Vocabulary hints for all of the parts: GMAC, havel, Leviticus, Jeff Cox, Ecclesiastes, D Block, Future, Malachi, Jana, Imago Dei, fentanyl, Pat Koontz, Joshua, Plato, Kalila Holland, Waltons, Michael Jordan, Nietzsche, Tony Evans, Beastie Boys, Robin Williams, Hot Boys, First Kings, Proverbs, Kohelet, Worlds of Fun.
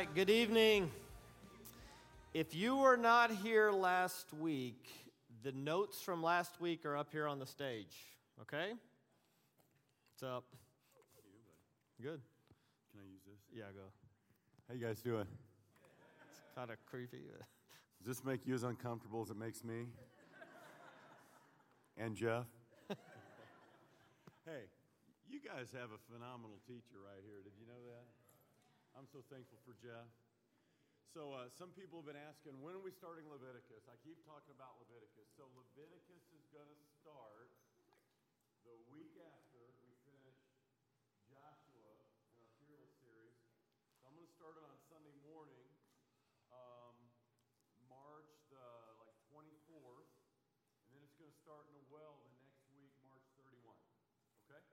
right, good evening. If you were not here last week, the notes from last week are up here on the stage, okay? What's up? Good. Can I use this? Yeah, go. How you guys doing? It's kind of creepy. Does this make you as uncomfortable as it makes me? And Jeff? Hey, you guys have a phenomenal teacher right here. Did you know that? I'm so thankful for Jeff. So some people have been asking, when are we starting Leviticus? I keep talking about Leviticus. So Leviticus is going to start the week after we finish Joshua in our Fearless series. So I'm going to start it on Sunday morning, March the 24th, and then it's going to start in a well the next week, March 31. Okay?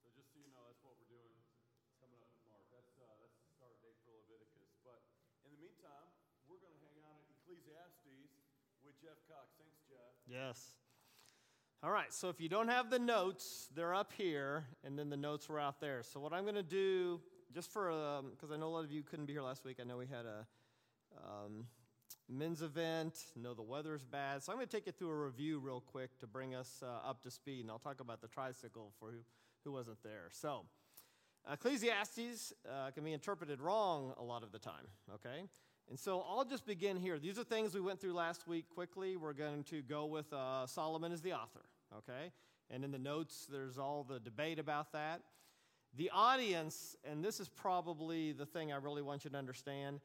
So just so you know, that's what we're doing. It's coming up in March. That's the start date for Leviticus. But in the meantime, we're going to hang out at Ecclesiastes with Jeff Cox. Thanks, Jeff. Yes. All right, so if you don't have the notes, they're up here, and then the notes were out there. So what I'm going to do, just for, because I know a lot of you couldn't be here last week. I know we had a men's event. I know the weather's bad. So I'm going to take you through a review real quick to bring us up to speed, and I'll talk about the tricycle for who wasn't there. So Ecclesiastes can be interpreted wrong a lot of the time, okay? And so I'll just begin here. These are things we went through last week quickly. We're going to go with Solomon as the author, okay? And in the notes, there's all the debate about that. The audience, and this is probably the thing I really want you to understand,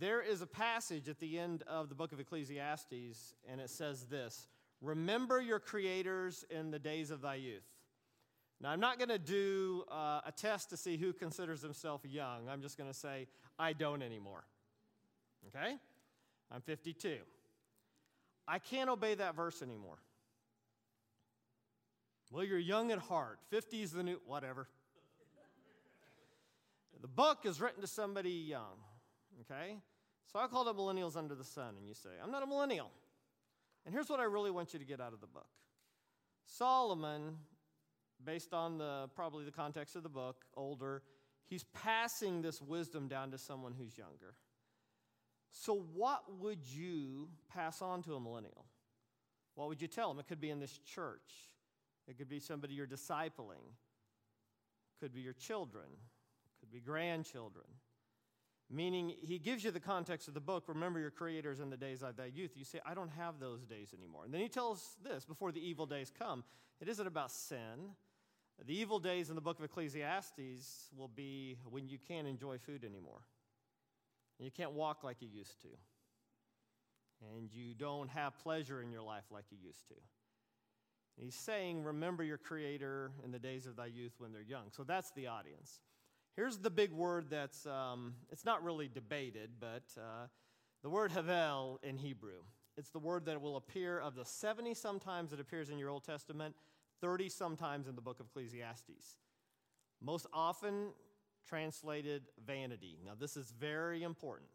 there is a passage at the end of the book of Ecclesiastes, and it says this: remember your creators in the days of thy youth. Now, I'm not going to do a test to see who considers himself young. I'm just going to say, I don't anymore. Okay? I'm 52. I can't obey that verse anymore. Well, you're young at heart. 50 is the new, whatever. The book is written to somebody young. Okay? So I called it Millennials Under the Sun, and you say, I'm not a millennial. And here's what I really want you to get out of the book. Solomon, based on probably the context of the book, older, he's passing this wisdom down to someone who's younger. So what would you pass on to a millennial? What would you tell them? It could be in this church. It could be somebody you're discipling. It could be your children. It could be grandchildren. Meaning, he gives you the context of the book, remember your creators in the days of thy youth. You say, I don't have those days anymore. And then he tells this, before the evil days come. It isn't about sin. The evil days in the book of Ecclesiastes will be when you can't enjoy food anymore. And you can't walk like you used to. And you don't have pleasure in your life like you used to. And he's saying, remember your creator in the days of thy youth when they're young. So that's the audience. Here's the big word that's, it's not really debated, but the word havel in Hebrew. It's the word that will appear of the 70 sometimes it appears in your Old Testament, 30 sometimes in the book of Ecclesiastes. Most often translated vanity. Now, this is very important.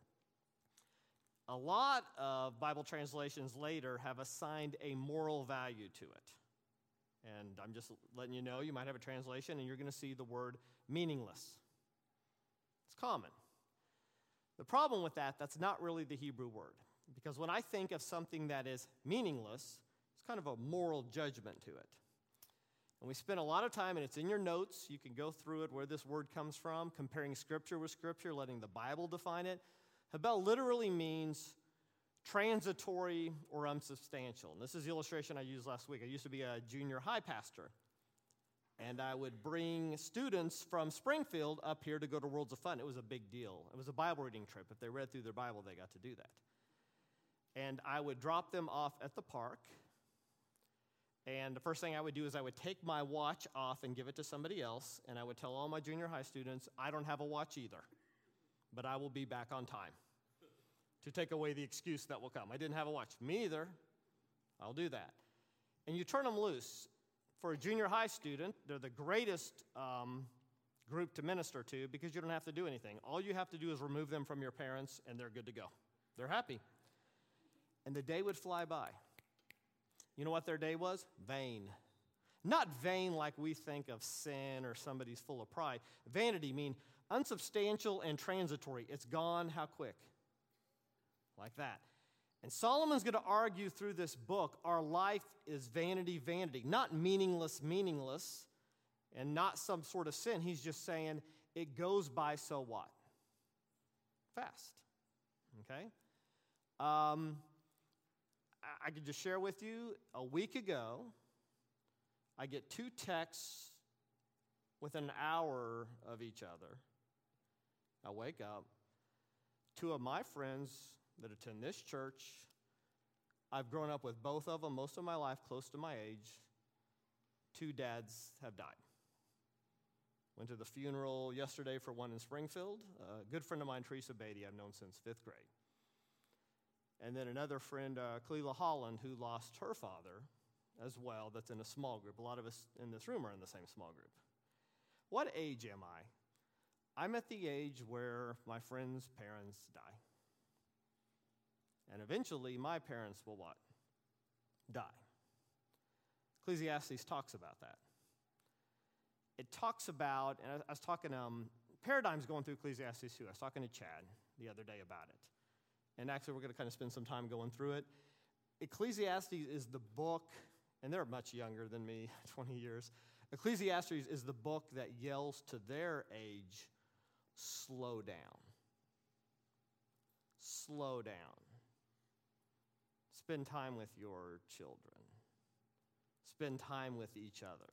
A lot of Bible translations later have assigned a moral value to it. And I'm just letting you know, you might have a translation, and you're going to see the word meaningless. It's common. The problem with that, that's not really the Hebrew word. Because when I think of something that is meaningless, it's kind of a moral judgment to it. And we spend a lot of time, and it's in your notes, you can go through it, where this word comes from, comparing Scripture with Scripture, letting the Bible define it. Havel literally means transitory or unsubstantial. And this is the illustration I used last week. I used to be a junior high pastor. And I would bring students from Springfield up here to go to Worlds of Fun. It was a big deal. It was a Bible reading trip. If they read through their Bible, they got to do that. And I would drop them off at the park. And the first thing I would do is I would take my watch off and give it to somebody else. And I would tell all my junior high students, I don't have a watch either, but I will be back on time, to take away the excuse that will come. I didn't have a watch. Me either. I'll do that. And you turn them loose. For a junior high student, they're the greatest group to minister to, because you don't have to do anything. All you have to do is remove them from your parents, and they're good to go. They're happy. And the day would fly by. You know what their day was? Vain. Not vain like we think of sin or somebody's full of pride. Vanity mean unsubstantial and transitory. It's gone, how quick? Like that. And Solomon's going to argue through this book, our life is vanity, vanity. Not meaningless, meaningless, and not some sort of sin. He's just saying it goes by so what? Fast. Okay? I could just share with you, a week ago, I get two texts within an hour of each other. I wake up. Two of my friends that attend this church, I've grown up with both of them most of my life, close to my age. Two dads have died. Went to the funeral yesterday for one in Springfield. A good friend of mine, Teresa Beatty, I've known since fifth grade. And then another friend, Kalila Holland, who lost her father as well, that's in a small group. A lot of us in this room are in the same small group. What age am I? I'm at the age where my friends' parents die. And eventually, my parents will what? Die. Ecclesiastes talks about that. It talks about, and I was talking, Paradigm's going through Ecclesiastes too. I was talking to Chad the other day about it. And actually, we're going to kind of spend some time going through it. Ecclesiastes is the book, and they're much younger than me, 20 years. Ecclesiastes is the book that yells to their age, slow down. Slow down. Spend time with your children. Spend time with each other.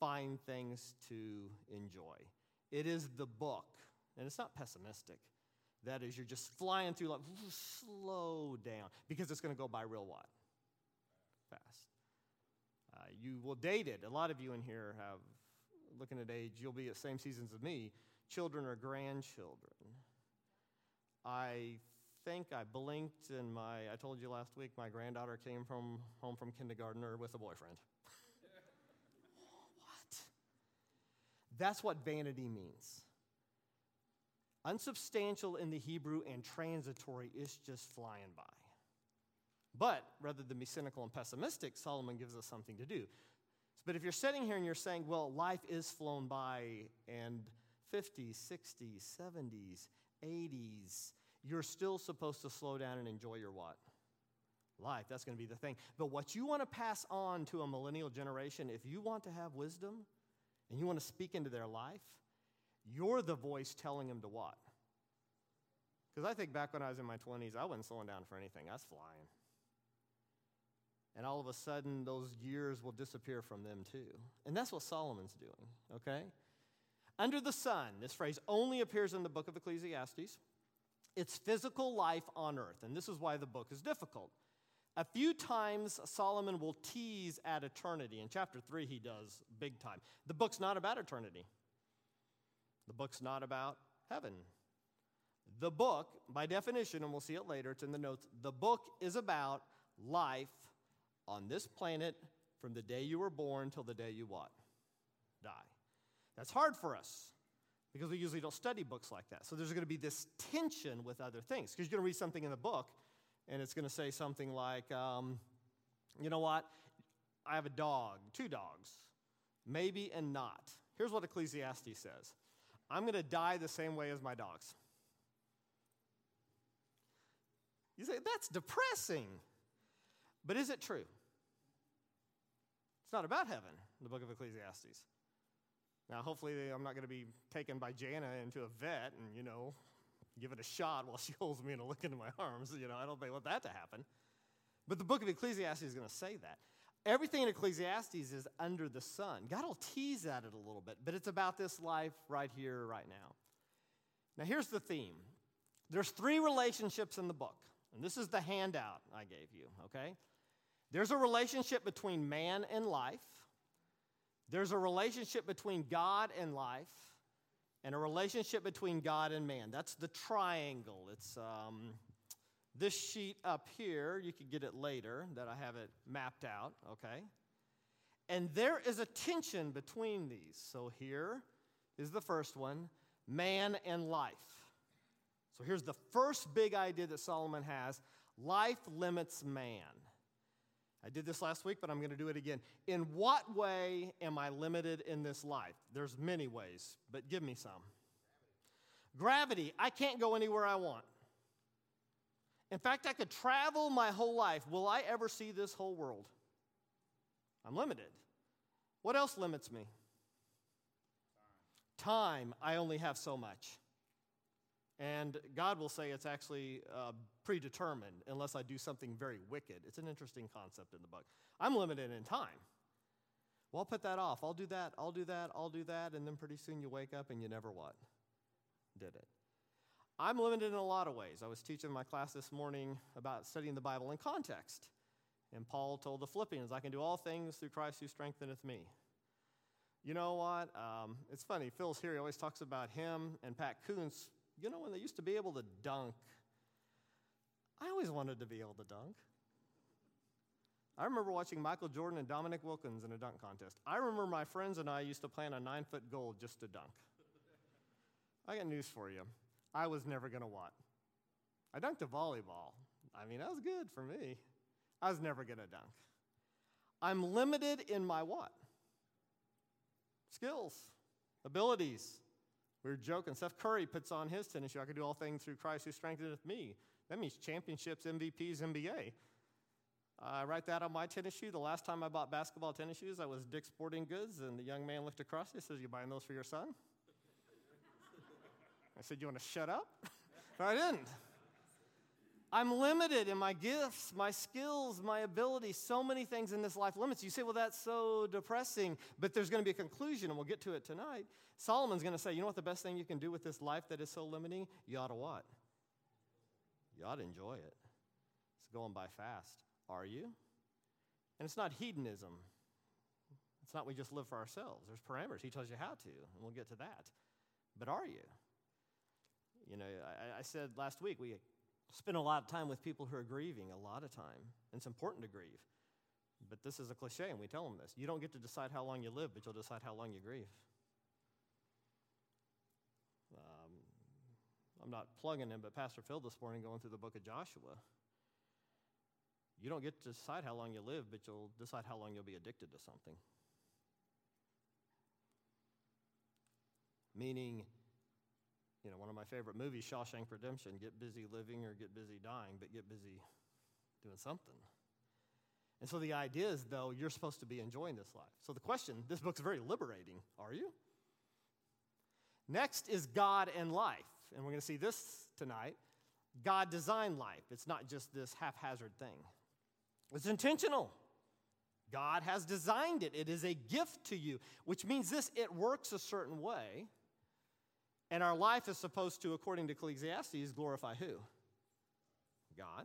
Find things to enjoy. It is the book, and it's not pessimistic. That is, you're just flying through life. Slow down, because it's going to go by real what? Fast. You will date it. A lot of you in here have, looking at age, you'll be at the same seasons as me, children or grandchildren. I think I blinked and I told you last week, my granddaughter came home from kindergarten with a boyfriend. What? That's what vanity means. Unsubstantial in the Hebrew and transitory is just flying by. But rather than be cynical and pessimistic, Solomon gives us something to do. But if you're sitting here and you're saying, well, life is flown by, and 50s, 60s, 70s, 80s, you're still supposed to slow down and enjoy your what? Life. That's going to be the thing. But what you want to pass on to a millennial generation, if you want to have wisdom and you want to speak into their life, you're the voice telling them to what? Because I think back when I was in my 20s, I wasn't slowing down for anything. I was flying. And all of a sudden, those years will disappear from them too. And that's what Solomon's doing, okay? Under the sun, this phrase only appears in the book of Ecclesiastes. It's physical life on earth, and this is why the book is difficult. A few times, Solomon will tease at eternity. In chapter 3, he does big time. The book's not about eternity. The book's not about heaven. The book, by definition, and we'll see it later, it's in the notes, the book is about life on this planet from the day you were born till the day you what? Die. That's hard for us because we usually don't study books like that. So there's going to be this tension with other things because you're going to read something in the book and it's going to say something like, you know what, I have a dog, two dogs, maybe and not. Here's what Ecclesiastes says. I'm going to die the same way as my dogs. You say, that's depressing. But is it true? It's not about heaven, the book of Ecclesiastes. Now, hopefully, I'm not going to be taken by Jana into a vet and, give it a shot while she holds me and a look into my arms. I don't think I want that to happen. But the book of Ecclesiastes is going to say that. Everything in Ecclesiastes is under the sun. God will tease at it a little bit, but it's about this life right here, right now. Now, here's the theme. There's three relationships in the book, and this is the handout I gave you, okay? There's a relationship between man and life. There's a relationship between God and life, and a relationship between God and man. That's the triangle. It's this sheet up here, you could get it later, that I have it mapped out, okay? And there is a tension between these. So here is the first one, man and life. So here's the first big idea that Solomon has. Life limits man. I did this last week, but I'm going to do it again. In what way am I limited in this life? There's many ways, but give me some. Gravity. I can't go anywhere I want. In fact, I could travel my whole life. Will I ever see this whole world? I'm limited. What else limits me? Time. I only have so much. And God will say it's actually predetermined unless I do something very wicked. It's an interesting concept in the book. I'm limited in time. Well, I'll put that off. I'll do that, I'll do that, I'll do that, and then pretty soon you wake up and you never what? Did it. I'm limited in a lot of ways. I was teaching my class this morning about studying the Bible in context. And Paul told the Philippians, I can do all things through Christ who strengtheneth me. You know what? It's funny. Phil's here. He always talks about him and Pat Koontz. You know, when they used to be able to dunk, I always wanted to be able to dunk. I remember watching Michael Jordan and Dominic Wilkins in a dunk contest. I remember my friends and I used to plan a 9-foot goal just to dunk. I got news for you. I was never going to what? I dunked a volleyball. I mean, that was good for me. I was never going to dunk. I'm limited in my what? Skills, abilities. We were joking. Steph Curry puts on his tennis shoe. I can do all things through Christ who strengtheneth me. That means championships, MVPs, NBA. I write that on my tennis shoe. The last time I bought basketball tennis shoes, I was Dick's Sporting Goods, and the young man looked across and says, you buying those for your son? I said, you want to shut up? But I didn't. I'm limited in my gifts, my skills, my abilities. So many things in this life limits. You say, well, that's so depressing, but there's going to be a conclusion, and we'll get to it tonight. Solomon's going to say, you know what the best thing you can do with this life that is so limiting? You ought to what? You ought to enjoy it. It's going by fast. Are you? And it's not hedonism. It's not we just live for ourselves. There's parameters. He tells you how to, and we'll get to that. But are you? You know, I said last week, we spend a lot of time with people who are grieving, a lot of time. And it's important to grieve. But this is a cliche, and we tell them this. You don't get to decide how long you live, but you'll decide how long you grieve. I'm not plugging him, but Pastor Phil this morning going through the book of Joshua. You don't get to decide how long you live, but you'll decide how long you'll be addicted to something. Meaning, you know, one of my favorite movies, Shawshank Redemption, get busy living or get busy dying, but get busy doing something. And so the idea is, though, you're supposed to be enjoying this life. So the question, this book's very liberating. Are you? Next is God and life. And we're going to see this tonight. God designed life. It's not just this haphazard thing. It's intentional. God has designed it. It is a gift to you, which means this, it works a certain way. And our life is supposed to, according to Ecclesiastes, glorify who? God.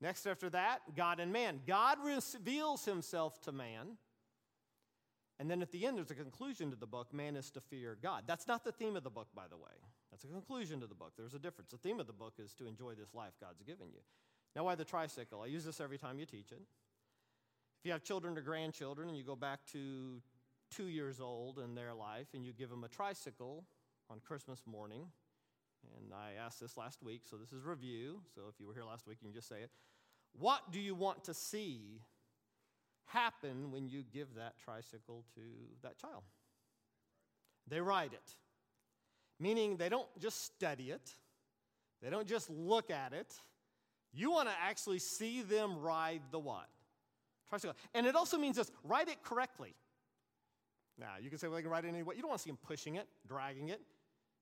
Next after that, God and man. God reveals himself to man. And then at the end, there's a conclusion to the book. Man is to fear God. That's not the theme of the book, by the way. That's a conclusion to the book. There's a difference. The theme of the book is to enjoy this life God's given you. Now, why the tricycle? I use this every time you teach it. If you have children or grandchildren and you go back to 2 years old in their life, and you give them a tricycle on Christmas morning. And I asked this last week, so this is review. So if you were here last week, you can just say it. What do you want to see happen when you give that tricycle to that child? They ride it. Meaning they don't just study it. They don't just look at it. You want to actually see them ride the what? Tricycle. And it also means this, ride it correctly. Now, you can say, well, they can ride it any way. You don't want to see them pushing it, dragging it.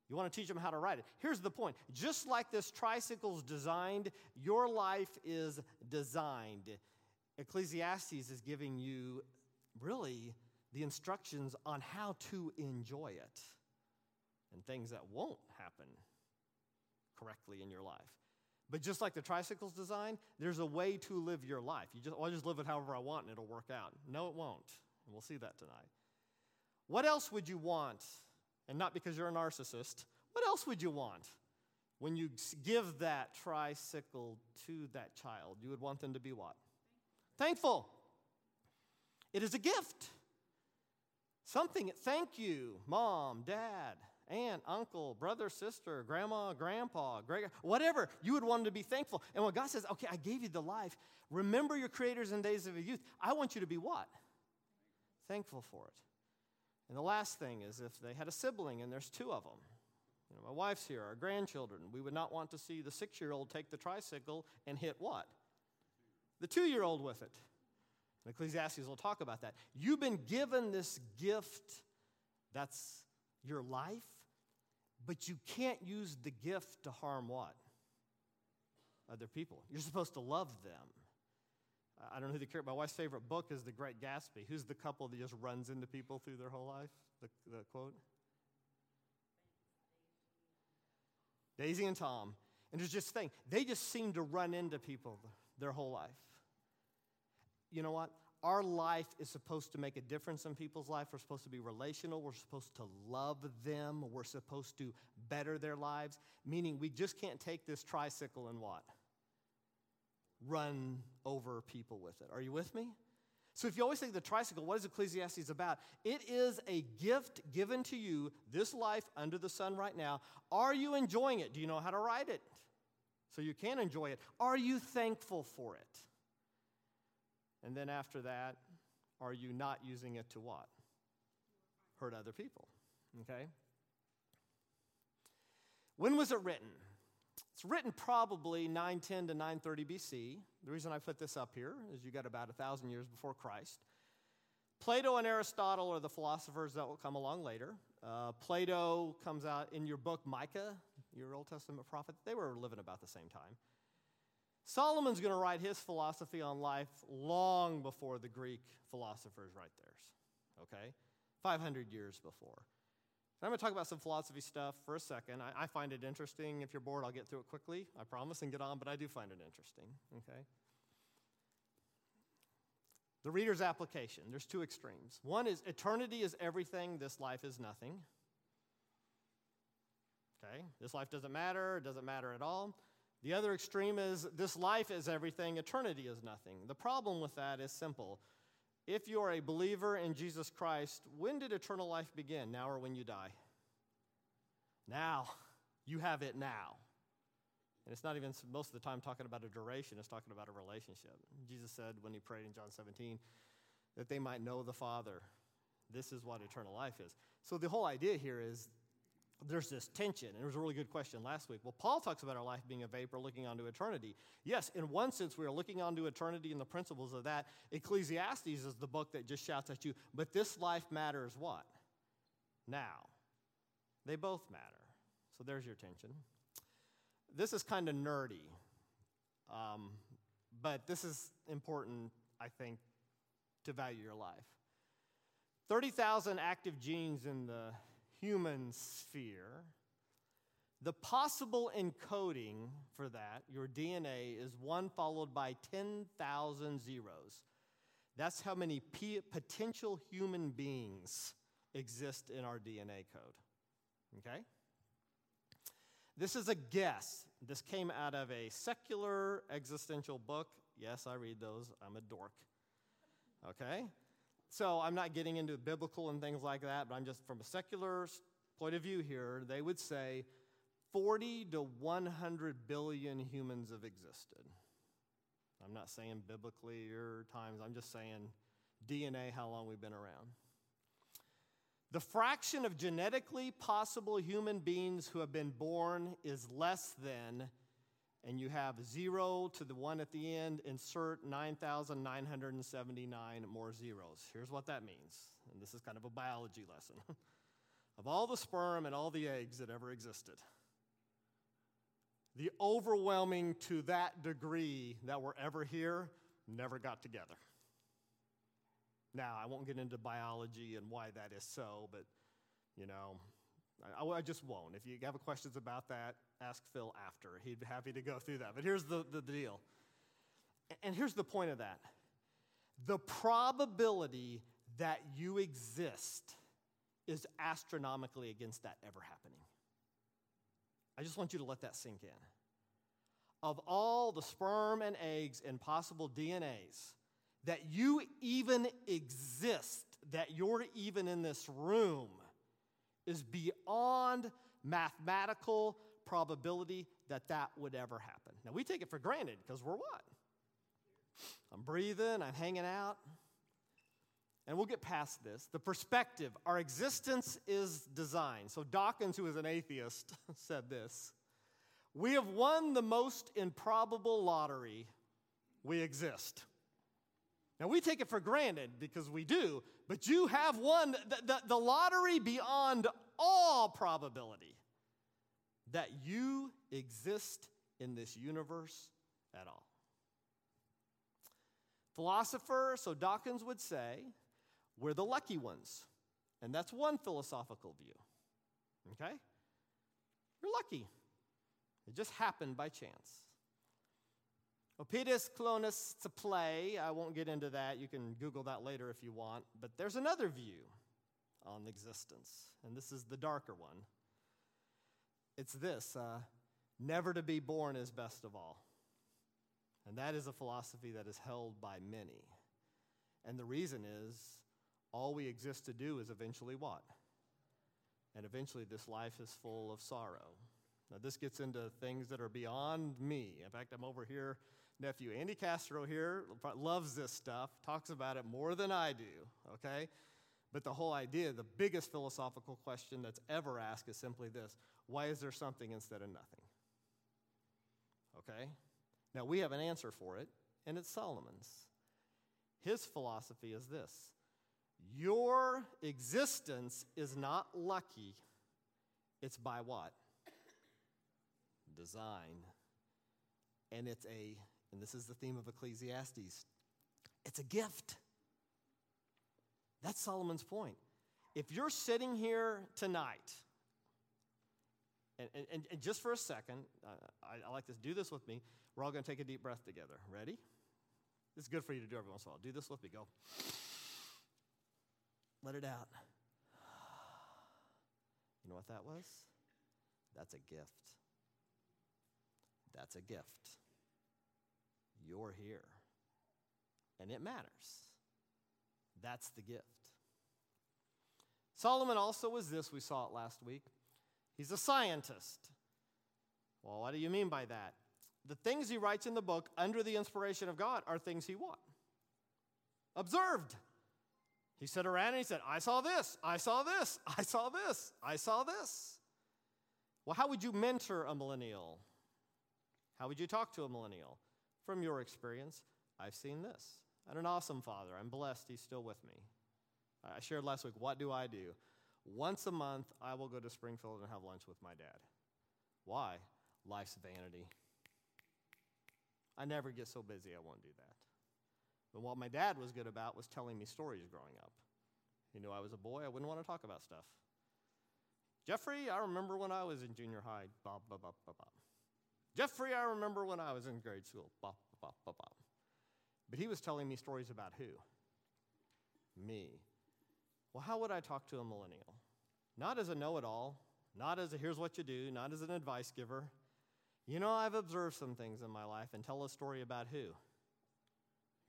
You want to teach them how to ride it. Here's the point. Just like this tricycle's designed, your life is designed. Ecclesiastes is giving you, really, the instructions on how to enjoy it and things that won't happen correctly in your life. But just like the tricycle's designed, there's a way to live your life. You just, oh, I'll just live it however I want and it'll work out. No, it won't. And we'll see that tonight. What else would you want? And not because you're a narcissist. What else would you want when you give that tricycle to that child? You would want them to be what? Thankful. It is a gift. Something, thank you, mom, dad. aunt, uncle, brother, sister, grandma, grandpa, Gregor, whatever. You would want them to be thankful. And when God says, okay, I gave you the life, remember your creators in days of your youth. I want you to be what? Thankful for it. And the last thing is if they had a sibling and there's two of them. You know, my wife's here, our grandchildren. We would not want to see the 6-year-old take the tricycle and hit what? The 2-year-old with it. And Ecclesiastes will talk about that. You've been given this gift that's your life, but you can't use the gift to harm what? Other people. You're supposed to love them. I don't know who the character, my wife's favorite book is The Great Gatsby. Who's the couple that just runs into people through their whole life? The quote? Daisy and Tom. And there's this thing. They just seem to run into people their whole life. You know what? Our life is supposed to make a difference in people's life. We're supposed to be relational. We're supposed to love them. We're supposed to better their lives, meaning we just can't take this tricycle and what? Run over people with it. Are you with me? So if you always think the tricycle, what is Ecclesiastes about? It is a gift given to you, this life under the sun right now. Are you enjoying it? Do you know how to ride it? So you can enjoy it. Are you thankful for it? And then after that, are you not using it to what? Hurt other people, okay? When was it written? It's written probably 910 to 930 BC. The reason I put this up here is you got about 1,000 years before Christ. Plato and Aristotle are the philosophers that will come along later. Plato comes out in your book, Micah, your Old Testament prophet. They were living about the same time. Solomon's going to write his philosophy on life long before the Greek philosophers write theirs, okay? 500 years before. And I'm going to talk about some philosophy stuff for a second. I find it interesting. If you're bored, I'll get through it quickly, I promise, and get on, but I do find it interesting, okay? The reader's application. There's two extremes. One is eternity is everything, this life is nothing, okay? This life doesn't matter. It doesn't matter at all. The other extreme is this life is everything, eternity is nothing. The problem with that is simple. If you are a believer in Jesus Christ, when did eternal life begin? Now or when you die? Now. You have it now. And it's not even most of the time talking about a duration. It's talking about a relationship. Jesus said when he prayed in John 17 that they might know the Father. This is what eternal life is. So the whole idea here is there's this tension, and it was a really good question last week. Well, Paul talks about our life being a vapor looking onto eternity. Yes, in one sense, we are looking onto eternity and the principles of that. Ecclesiastes is the book that just shouts at you, but this life matters what? Now. They both matter. So there's your tension. This is kind of nerdy, but this is important, I think, to value your life. 30,000 active genes in the human sphere. The possible encoding for that, your DNA, is 1 followed by 10,000 zeros. That's how many potential human beings exist in our DNA code. Okay? This is a guess. This came out of a secular existential book. Yes, I read those. I'm a dork. Okay? So I'm not getting into biblical and things like that, but I'm just from a secular point of view here, they would say 40 to 100 billion humans have existed. I'm not saying biblically or times, I'm just saying DNA, how long we've been around. The fraction of genetically possible human beings who have been born is less than, and you have 0 to the 1 at the end, insert 9,979 more zeros. Here's what that means, and this is kind of a biology lesson. Of all the sperm and all the eggs that ever existed, the overwhelming to that degree that were ever here never got together. Now, I won't get into biology and why that is so, but, you know, I just won't. If you have questions about that, ask Phil after. He'd be happy to go through that. But here's the deal. And here's the point of that. The probability that you exist is astronomically against that ever happening. I just want you to let that sink in. Of all the sperm and eggs and possible DNAs, that you even exist, that you're even in this room, is beyond mathematical probability that that would ever happen. Now, we take it for granted because we're what? I'm breathing, I'm hanging out. And we'll get past this. The perspective, our existence is designed. So Dawkins, who is an atheist, said this: we have won the most improbable lottery, we exist. Now, we take it for granted because we do, but you have won the lottery beyond all probability that you exist in this universe at all. Philosopher, so Dawkins would say, we're the lucky ones. And that's one philosophical view, okay? You're lucky. It just happened by chance. Opetus Clonus, it's a play. I won't get into that. You can Google that later if you want. But there's another view on existence, and this is the darker one. It's this, never to be born is best of all. And that is a philosophy that is held by many. And the reason is, all we exist to do is eventually what? And eventually this life is full of sorrow. Now this gets into things that are beyond me. In fact, I'm over here, nephew Andy Castro here, loves this stuff, talks about it more than I do, okay? But the whole idea, the biggest philosophical question that's ever asked is simply this: why is there something instead of nothing? Okay? Now we have an answer for it, and it's Solomon's. His philosophy is this: your existence is not lucky, it's by what? Design. And it's a, and this is the theme of Ecclesiastes, it's a gift. That's Solomon's point. If you're sitting here tonight, and just for a second, I like to do this with me. We're all going to take a deep breath together. Ready? It's good for you to do every once in a while. Do this with me. Go. Let it out. You know what that was? That's a gift. That's a gift. You're here. And it matters. That's the gift. Solomon also was this. We saw it last week. He's a scientist. Well, what do you mean by that? The things he writes in the book under the inspiration of God are things he what? Observed. He sat around and he said, I saw this, I saw this, I saw this, I saw this. Well, how would you mentor a millennial? How would you talk to a millennial? From your experience, I've seen this. I'm an awesome father. I'm blessed. He's still with me. I shared last week, what do I do? Once a month, I will go to Springfield and have lunch with my dad. Why? Life's vanity. I never get so busy I won't do that. But what my dad was good about was telling me stories growing up. He knew I was a boy. I wouldn't want to talk about stuff. Jeffrey, I remember when I was in junior high. Bop, bop, bop, bop, bop. Jeffrey, I remember when I was in grade school. Bop, bop, bop, bop. But he was telling me stories about who? Me. Well, how would I talk to a millennial? Not as a know-it-all, not as a here's what you do, not as an advice giver. You know, I've observed some things in my life, and tell a story about who?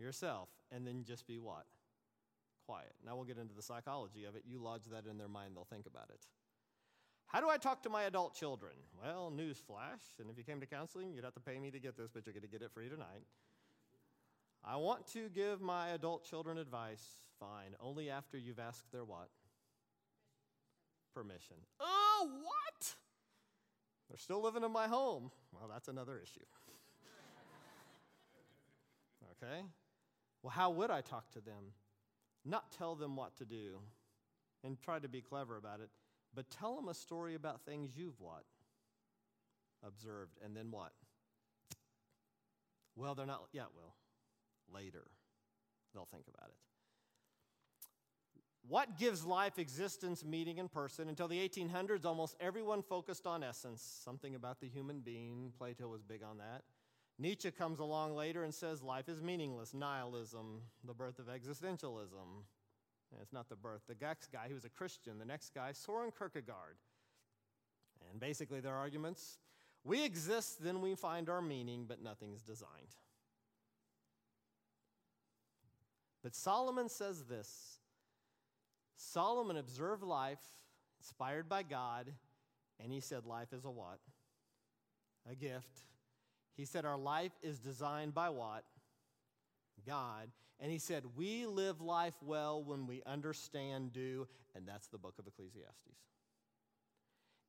Yourself, and then just be what? Quiet. Now we'll get into the psychology of it. You lodge that in their mind, they'll think about it. How do I talk to my adult children? Well, newsflash, and if you came to counseling, you'd have to pay me to get this, but you're going to get it free tonight. I want to give my adult children advice. Fine, only after you've asked their what? Permission. Oh, what? They're still living in my home. Well, that's another issue. Okay? Well, how would I talk to them? Not tell them what to do and try to be clever about it, but tell them a story about things you've what? Observed. And then what? Well, they're not, yeah, well, later. They'll think about it. What gives life existence, meaning, and person? Until the 1800s, almost everyone focused on essence, something about the human being. Plato was big on that. Nietzsche comes along later and says life is meaningless, nihilism, the birth of existentialism. And it's not the birth. The next guy, he was a Christian, the next guy, Soren Kierkegaard. And basically their arguments, we exist, then we find our meaning, but nothing's designed. But Solomon says this. Solomon observed life, inspired by God, and he said life is a what? A gift. He said our life is designed by what? God. And he said we live life well when we understand, do, and that's the book of Ecclesiastes.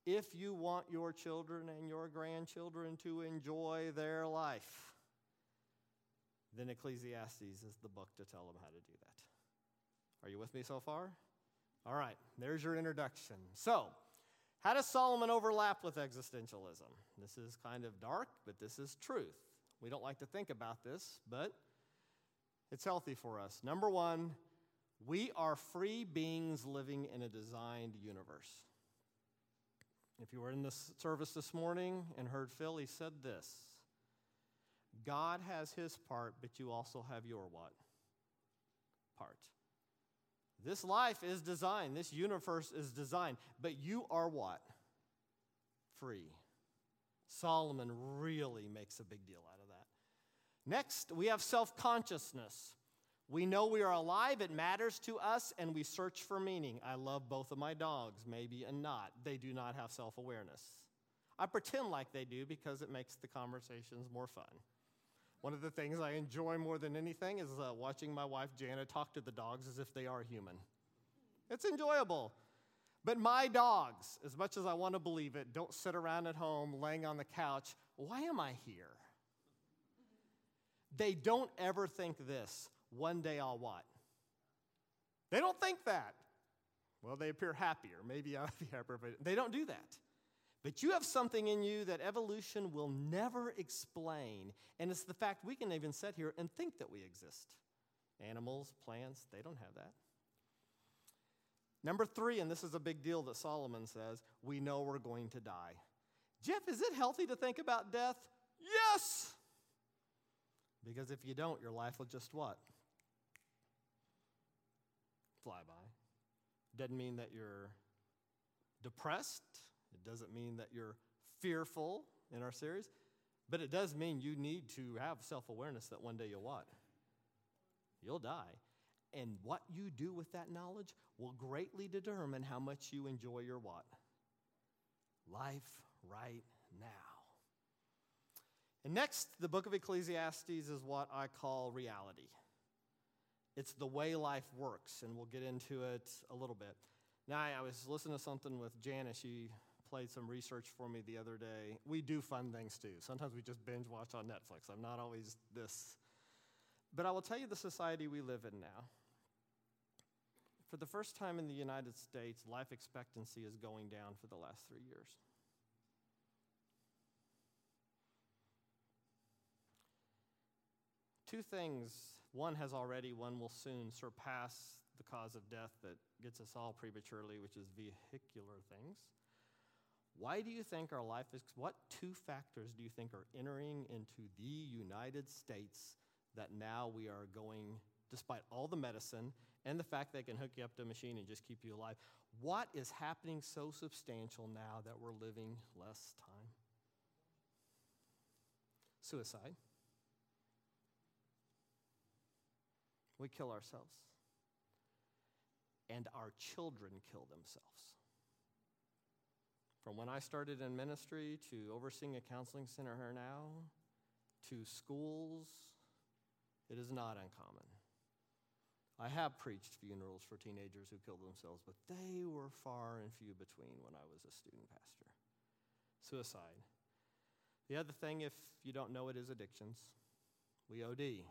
If you want your children and your grandchildren to enjoy their life, then Ecclesiastes is the book to tell them how to do that. Are you with me so far? All right, there's your introduction. So, how does Solomon overlap with existentialism? This is kind of dark, but this is truth. We don't like to think about this, but it's healthy for us. Number one, we are free beings living in a designed universe. If you were in this service this morning and heard Phil, he said this: God has his part, but you also have your what? Part. This life is designed. This universe is designed. But you are what? Free. Solomon really makes a big deal out of that. Next, we have self-consciousness. We know we are alive. It matters to us, and we search for meaning. I love both of my dogs, Maybe and Not. They do not have self-awareness. I pretend like they do because it makes the conversations more fun. One of the things I enjoy more than anything is watching my wife, Jana, talk to the dogs as if they are human. It's enjoyable. But my dogs, as much as I want to believe it, don't sit around at home laying on the couch, why am I here? They don't ever think this, one day I'll what? They don't think that. Well, they appear happier. Maybe I'll be happier, but they don't do that. But you have something in you that evolution will never explain. And it's the fact we can even sit here and think that we exist. Animals, plants, they don't have that. Number three, and this is a big deal that Solomon says, we know we're going to die. Jeff, is it healthy to think about death? Yes! Because if you don't, your life will just what? Fly by. Doesn't mean that you're depressed. It doesn't mean that you're fearful in our series, but it does mean you need to have self-awareness that one day you'll what? You'll die. And what you do with that knowledge will greatly determine how much you enjoy your what? Life right now. And next, the book of Ecclesiastes is what I call reality. It's the way life works, and we'll get into it a little bit. Now, I was listening to something with Jana. She played some research for me the other day. We do fun things, too. Sometimes we just binge watch on Netflix. I'm not always this. But I will tell you the society we live in now. For the first time in the United States, life expectancy is going down for the last 3 years. Two things. One has already, one will soon surpass the cause of death that gets us all prematurely, which is vehicular things. Why do you think our life is, what two factors do you think are entering into the United States that now we are going, despite all the medicine and the fact they can hook you up to a machine and just keep you alive, what is happening so substantial now that we're living less time? Suicide. We kill ourselves. And our children kill themselves. From when I started in ministry to overseeing a counseling center here now to schools, it is not uncommon. I have preached funerals for teenagers who killed themselves, but they were far and few between when I was a student pastor. Suicide. The other thing, if you don't know it, is addictions. We OD.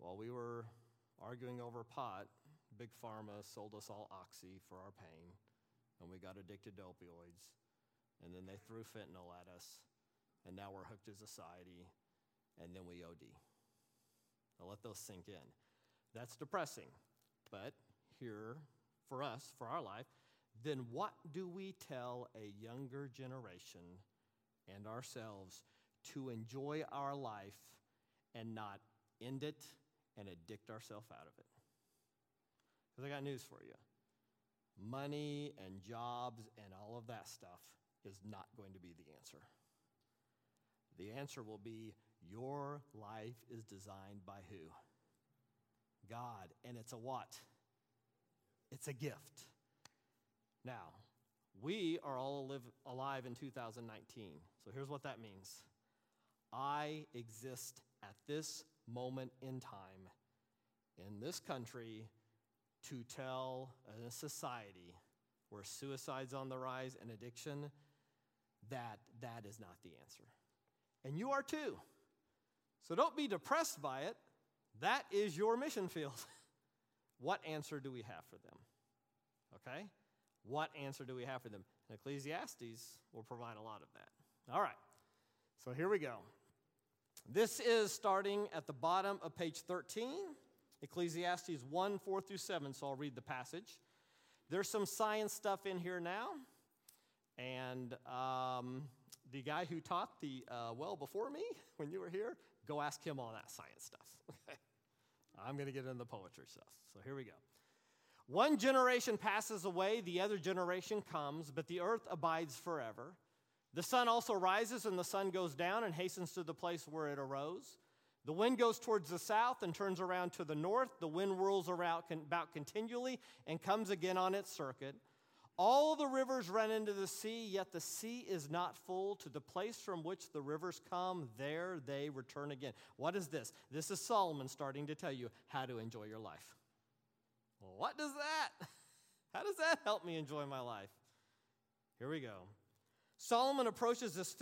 While we were arguing over pot, Big Pharma sold us all Oxy for our pain, and we got addicted to opioids, and then they threw fentanyl at us, and now we're hooked as a society, and then we OD. Now let those sink in. That's depressing, but here, for us, for our life, then what do we tell a younger generation and ourselves to enjoy our life and not end it and addict ourselves out of it? Because I got news for you. Money and jobs and all of that stuff is not going to be the answer. The answer will be your life is designed by who? God. And it's a what? It's a gift. Now, we are all alive in 2019. So here's what that means. I exist at this moment in time in this country to tell a society where suicide's on the rise and addiction, that is not the answer. And you are too. So don't be depressed by it. That is your mission field. What answer do we have for them? Okay? What answer do we have for them? And Ecclesiastes will provide a lot of that. All right. So here we go. This is starting at the bottom of page 13, Ecclesiastes 1, 4 through 7, so I'll read the passage. There's some science stuff in here now, and the guy who taught the well before me, when you were here, go ask him all that science stuff. Okay. I'm going to get into the poetry stuff, so here we go. One generation passes away, the other generation comes, but the earth abides forever. The sun also rises, and the sun goes down and hastens to the place where it arose. The wind goes towards the south and turns around to the north. The wind whirls around about continually and comes again on its circuit. All the rivers run into the sea, yet the sea is not full. To the place from which the rivers come, there they return again. What is this? This is Solomon starting to tell you how to enjoy your life. What does that? How does that help me enjoy my life? Here we go. Solomon approaches this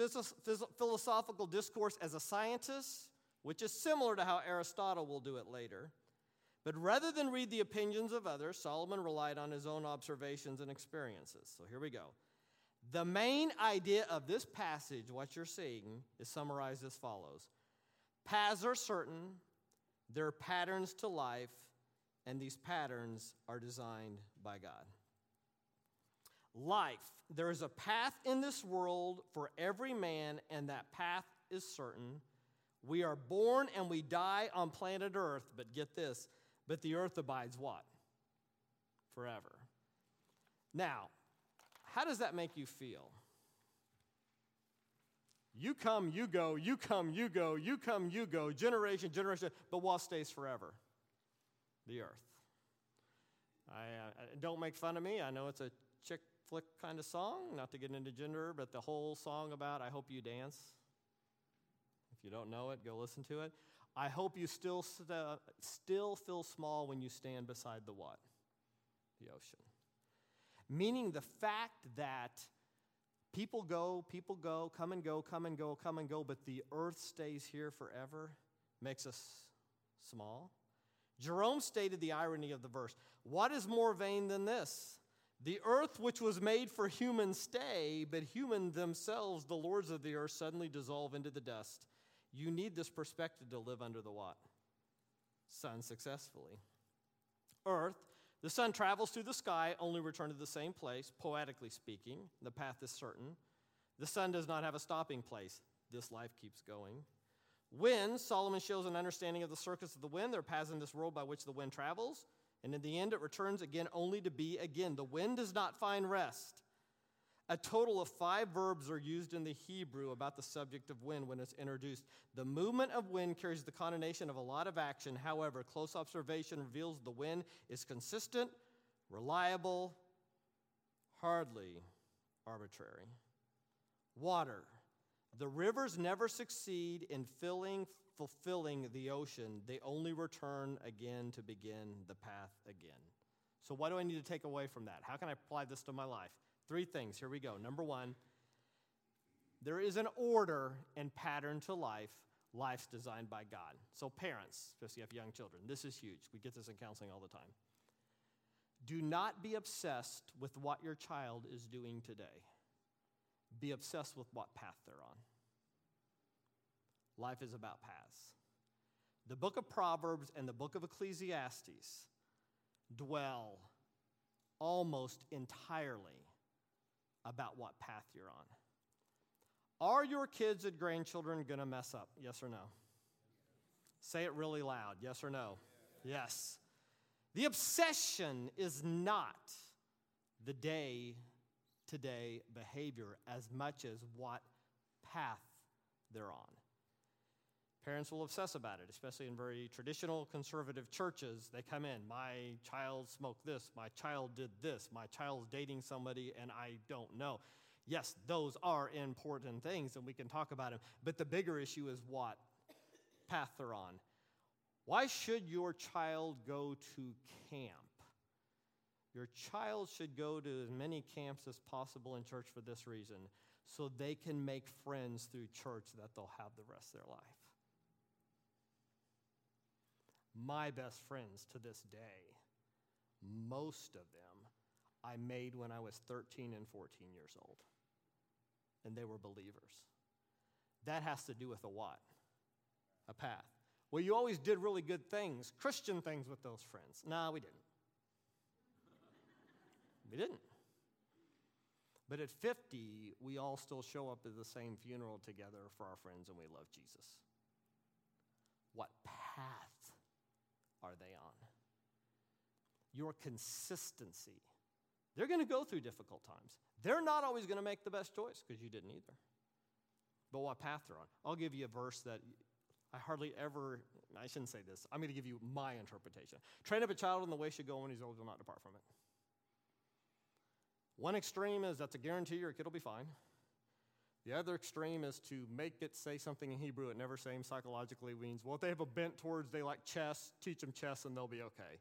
philosophical discourse as a scientist, which is similar to how Aristotle will do it later. But rather than read the opinions of others, Solomon relied on his own observations and experiences. So here we go. The main idea of this passage, what you're seeing, is summarized as follows. Paths are certain, there are patterns to life, and these patterns are designed by God. Life. There is a path in this world for every man, and that path is certain. We are born and we die on planet Earth, but get this, but the earth abides what? Forever. Now, how does that make you feel? You come, you go, you come, you go, you come, you go, generation, generation, but what stays forever? The earth. Don't make fun of me. I know it's a chick flick kind of song, not to get into gender, but the whole song about I hope you dance. If you don't know it, go listen to it. I hope you still feel small when you stand beside the what? The ocean. Meaning the fact that people go, come and go, come and go, come and go, but the earth stays here forever, makes us small. Jerome stated the irony of the verse. What is more vain than this? The earth which was made for human stay, but human themselves, the lords of the earth, suddenly dissolve into the dust. You need this perspective to live under the what? Sun successfully. Earth, the sun travels through the sky, only return to the same place, poetically speaking. The path is certain. The sun does not have a stopping place. This life keeps going. Wind, Solomon shows an understanding of the circuits of the wind. There are paths in this world by which the wind travels. And in the end, it returns again only to be again. The wind does not find rest. A total of 5 verbs are used in the Hebrew about the subject of wind when it's introduced. The movement of wind carries the connotation of a lot of action. However, close observation reveals the wind is consistent, reliable, hardly arbitrary. Water. The rivers never succeed in fulfilling the ocean. They only return again to begin the path again. So what do I need to take away from that? How can I apply this to my life? 3 things. Here we go. Number 1, there is an order and pattern to life. Life's designed by God. So parents, especially if you have young children, this is huge. We get this in counseling all the time. Do not be obsessed with what your child is doing today. Be obsessed with what path they're on. Life is about paths. The book of Proverbs and the book of Ecclesiastes dwell almost entirely about what path you're on. Are your kids and grandchildren going to mess up? Yes or no? Say it really loud. Yes or no? Yes. The obsession is not the day-to-day behavior as much as what path they're on. Parents will obsess about it, especially in very traditional conservative churches. They come in, my child smoked this, my child did this, my child's dating somebody and I don't know. Yes, those are important things and we can talk about them, but the bigger issue is what path they're on. Why should your child go to camp? Your child should go to as many camps as possible in church for this reason, so they can make friends through church that they'll have the rest of their life. My best friends to this day, most of them I made when I was 13 and 14 years old, and they were believers. That has to do with a what? A path. Well, you always did really good things, Christian things with those friends. No, we didn't. We didn't. But at 50, we all still show up at the same funeral together for our friends and we love Jesus. What path are they on? Your consistency. They're going to go through difficult times. They're not always going to make the best choice because you didn't either. But what path they're on. I'll give you a verse that I hardly ever, I shouldn't say this. I'm going to give you my interpretation. Train up a child in the way he should go, when he's old, he'll not depart from it. One extreme is that's a guarantee your kid will be fine. The other extreme is to make it say something in Hebrew it never saying psychologically means, well, if they have a bent towards they like chess, teach them chess and they'll be okay.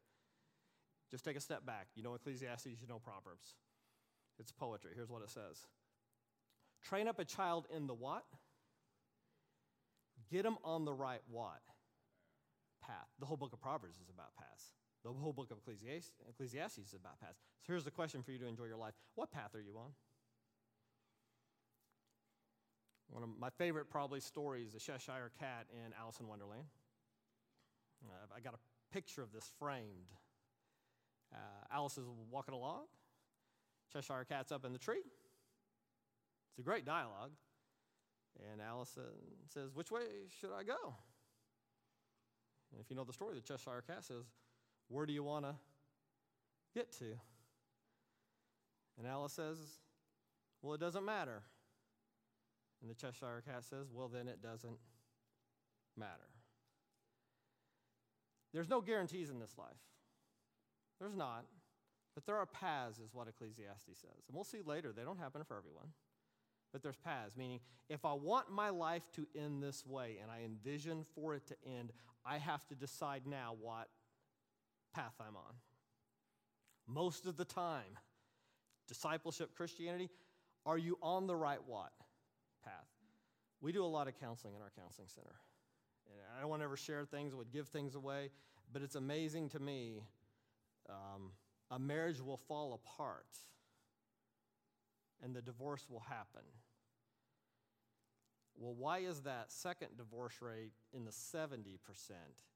Just take a step back. You know Ecclesiastes, you know Proverbs. It's poetry. Here's what it says. Train up a child in the what? Get them on the right what? Path. The whole book of Proverbs is about paths. The whole book of Ecclesiastes is about paths. So here's the question for you to enjoy your life. What path are you on? One of my favorite probably stories, the Cheshire Cat in Alice in Wonderland. I got a picture of this framed. Alice is walking along. Cheshire Cat's up in the tree. It's a great dialogue. And Alice says, which way should I go? And if you know the story, the Cheshire Cat says, where do you want to get to? And Alice says, well, it doesn't matter. And the Cheshire Cat says, well, then it doesn't matter. There's no guarantees in this life. There's not. But there are paths is what Ecclesiastes says. And we'll see later, they don't happen for everyone. But there's paths, meaning if I want my life to end this way and I envision for it to end, I have to decide now what path I'm on. Most of the time, discipleship, Christianity, are you on the right what? Path. We do a lot of counseling in our counseling center. And I don't want to ever share things, I would give things away, but it's amazing to me, a marriage will fall apart and the divorce will happen. Well, why is that second divorce rate in the 70%?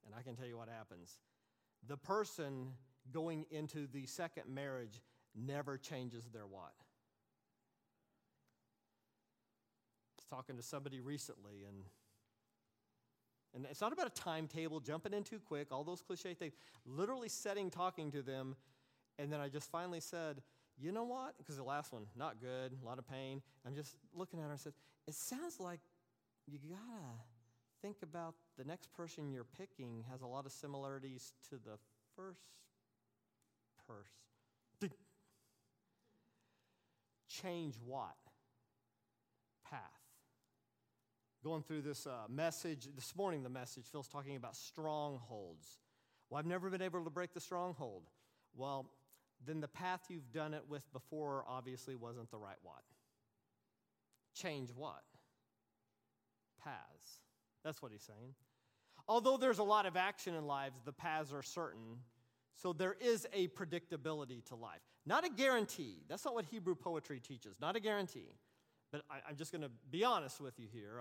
And I can tell you what happens. The person going into the second marriage never changes their what? I was talking to somebody recently, and it's not about a timetable, jumping in too quick, all those cliche things, literally talking to them, and then I just finally said, you know what? Because the last one, not good, a lot of pain. I'm just looking at her and said, it sounds like you gotta think about the next person you're picking has a lot of similarities to the first person. Change what? Path. Going through this message, this morning the message, Phil's talking about strongholds. Well, I've never been able to break the stronghold. Well, then the path you've done it with before obviously wasn't the right what? Change what? Paths. That's what he's saying. Although there's a lot of action in lives, the paths are certain, so there is a predictability to life. Not a guarantee. That's not what Hebrew poetry teaches. Not a guarantee. But I'm just going to be honest with you here.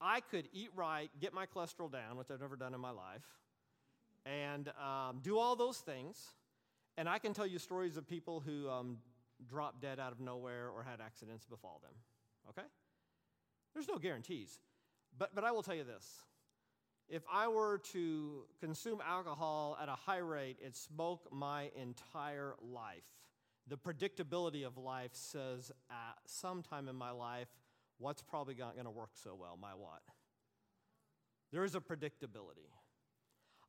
I could eat right, get my cholesterol down, which I've never done in my life, and do all those things. And I can tell you stories of people who dropped dead out of nowhere or had accidents befall them. Okay? There's no guarantees. But I will tell you this. If I were to consume alcohol at a high rate, it'd smoke my entire life. The predictability of life says at sometime in my life, what's probably not going to work so well? My what? there is a predictability.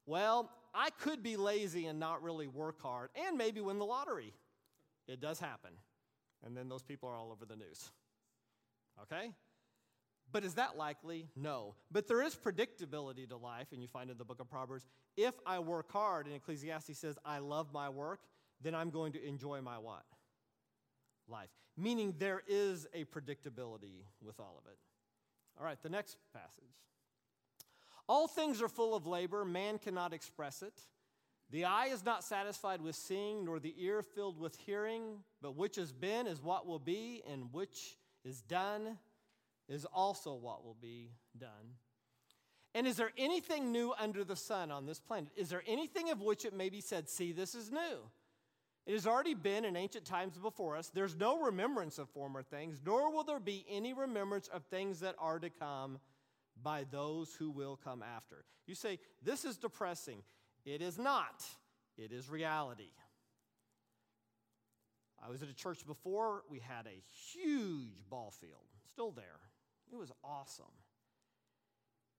Well, I could be lazy and not really work hard and maybe win the lottery. It does happen. And then those people are all over the news. Okay? But is that likely? No. But there is predictability to life, and you find in the book of Proverbs, if I work hard, and Ecclesiastes says, I love my work, then I'm going to enjoy my what? Life. Meaning there is a predictability with all of it. All right, the next passage. All things are full of labor, man cannot express it. The eye is not satisfied with seeing, nor the ear filled with hearing, but which has been is what will be, and which is done is also what will be done. And is there anything new under the sun on this planet? Is there anything of which it may be said, see, this is new? It has already been in ancient times before us. There's no remembrance of former things, nor will there be any remembrance of things that are to come by those who will come after. You say, this is depressing. It is not. It is reality. I was at a church before. We had a huge ball field, still there. It was awesome.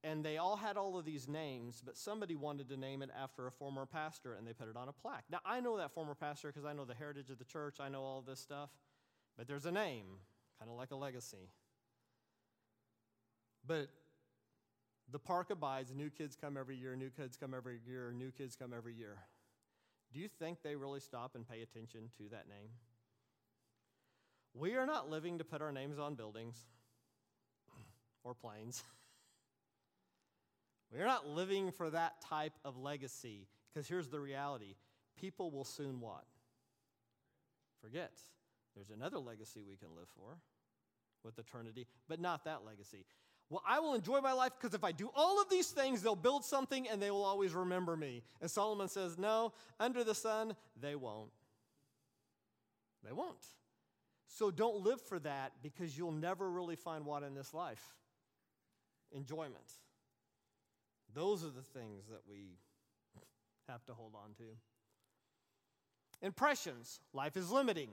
And they all had all of these names, but somebody wanted to name it after a former pastor, and they put it on a plaque. Now, I know that former pastor because I know the heritage of the church. I know all this stuff. But there's a name, kind of like a legacy. But the park abides. New kids come every year. New kids come every year. New kids come every year. Do you think they really stop and pay attention to that name? We are not living to put our names on buildings or planes. We are not living for that type of legacy, because here's the reality. People will soon what? Forget. There's another legacy we can live for with eternity, but not that legacy. Well, I will enjoy my life because if I do all of these things, they'll build something and they will always remember me. And Solomon says, no, under the sun, they won't. They won't. So don't live for that, because you'll never really find what in this life? Enjoyment. Those are the things that we have to hold on to. Impressions. Life is limiting.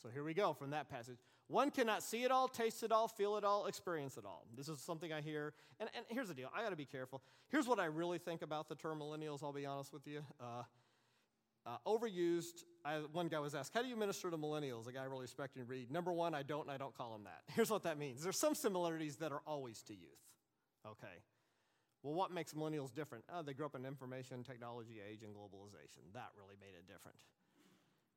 So here we go from that passage. One cannot see it all, taste it all, feel it all, experience it all. This is something I hear. And here's the deal. I got to be careful. Here's what I really think about the term millennials, I'll be honest with you. Overused. One guy was asked, how do you minister to millennials? A guy I really respect and read. Number one, I don't, and I don't call them that. Here's what that means. There's some similarities that are always to youth. Okay. Well, what makes millennials different? They grew up in information, technology, age, and globalization. That really made it different.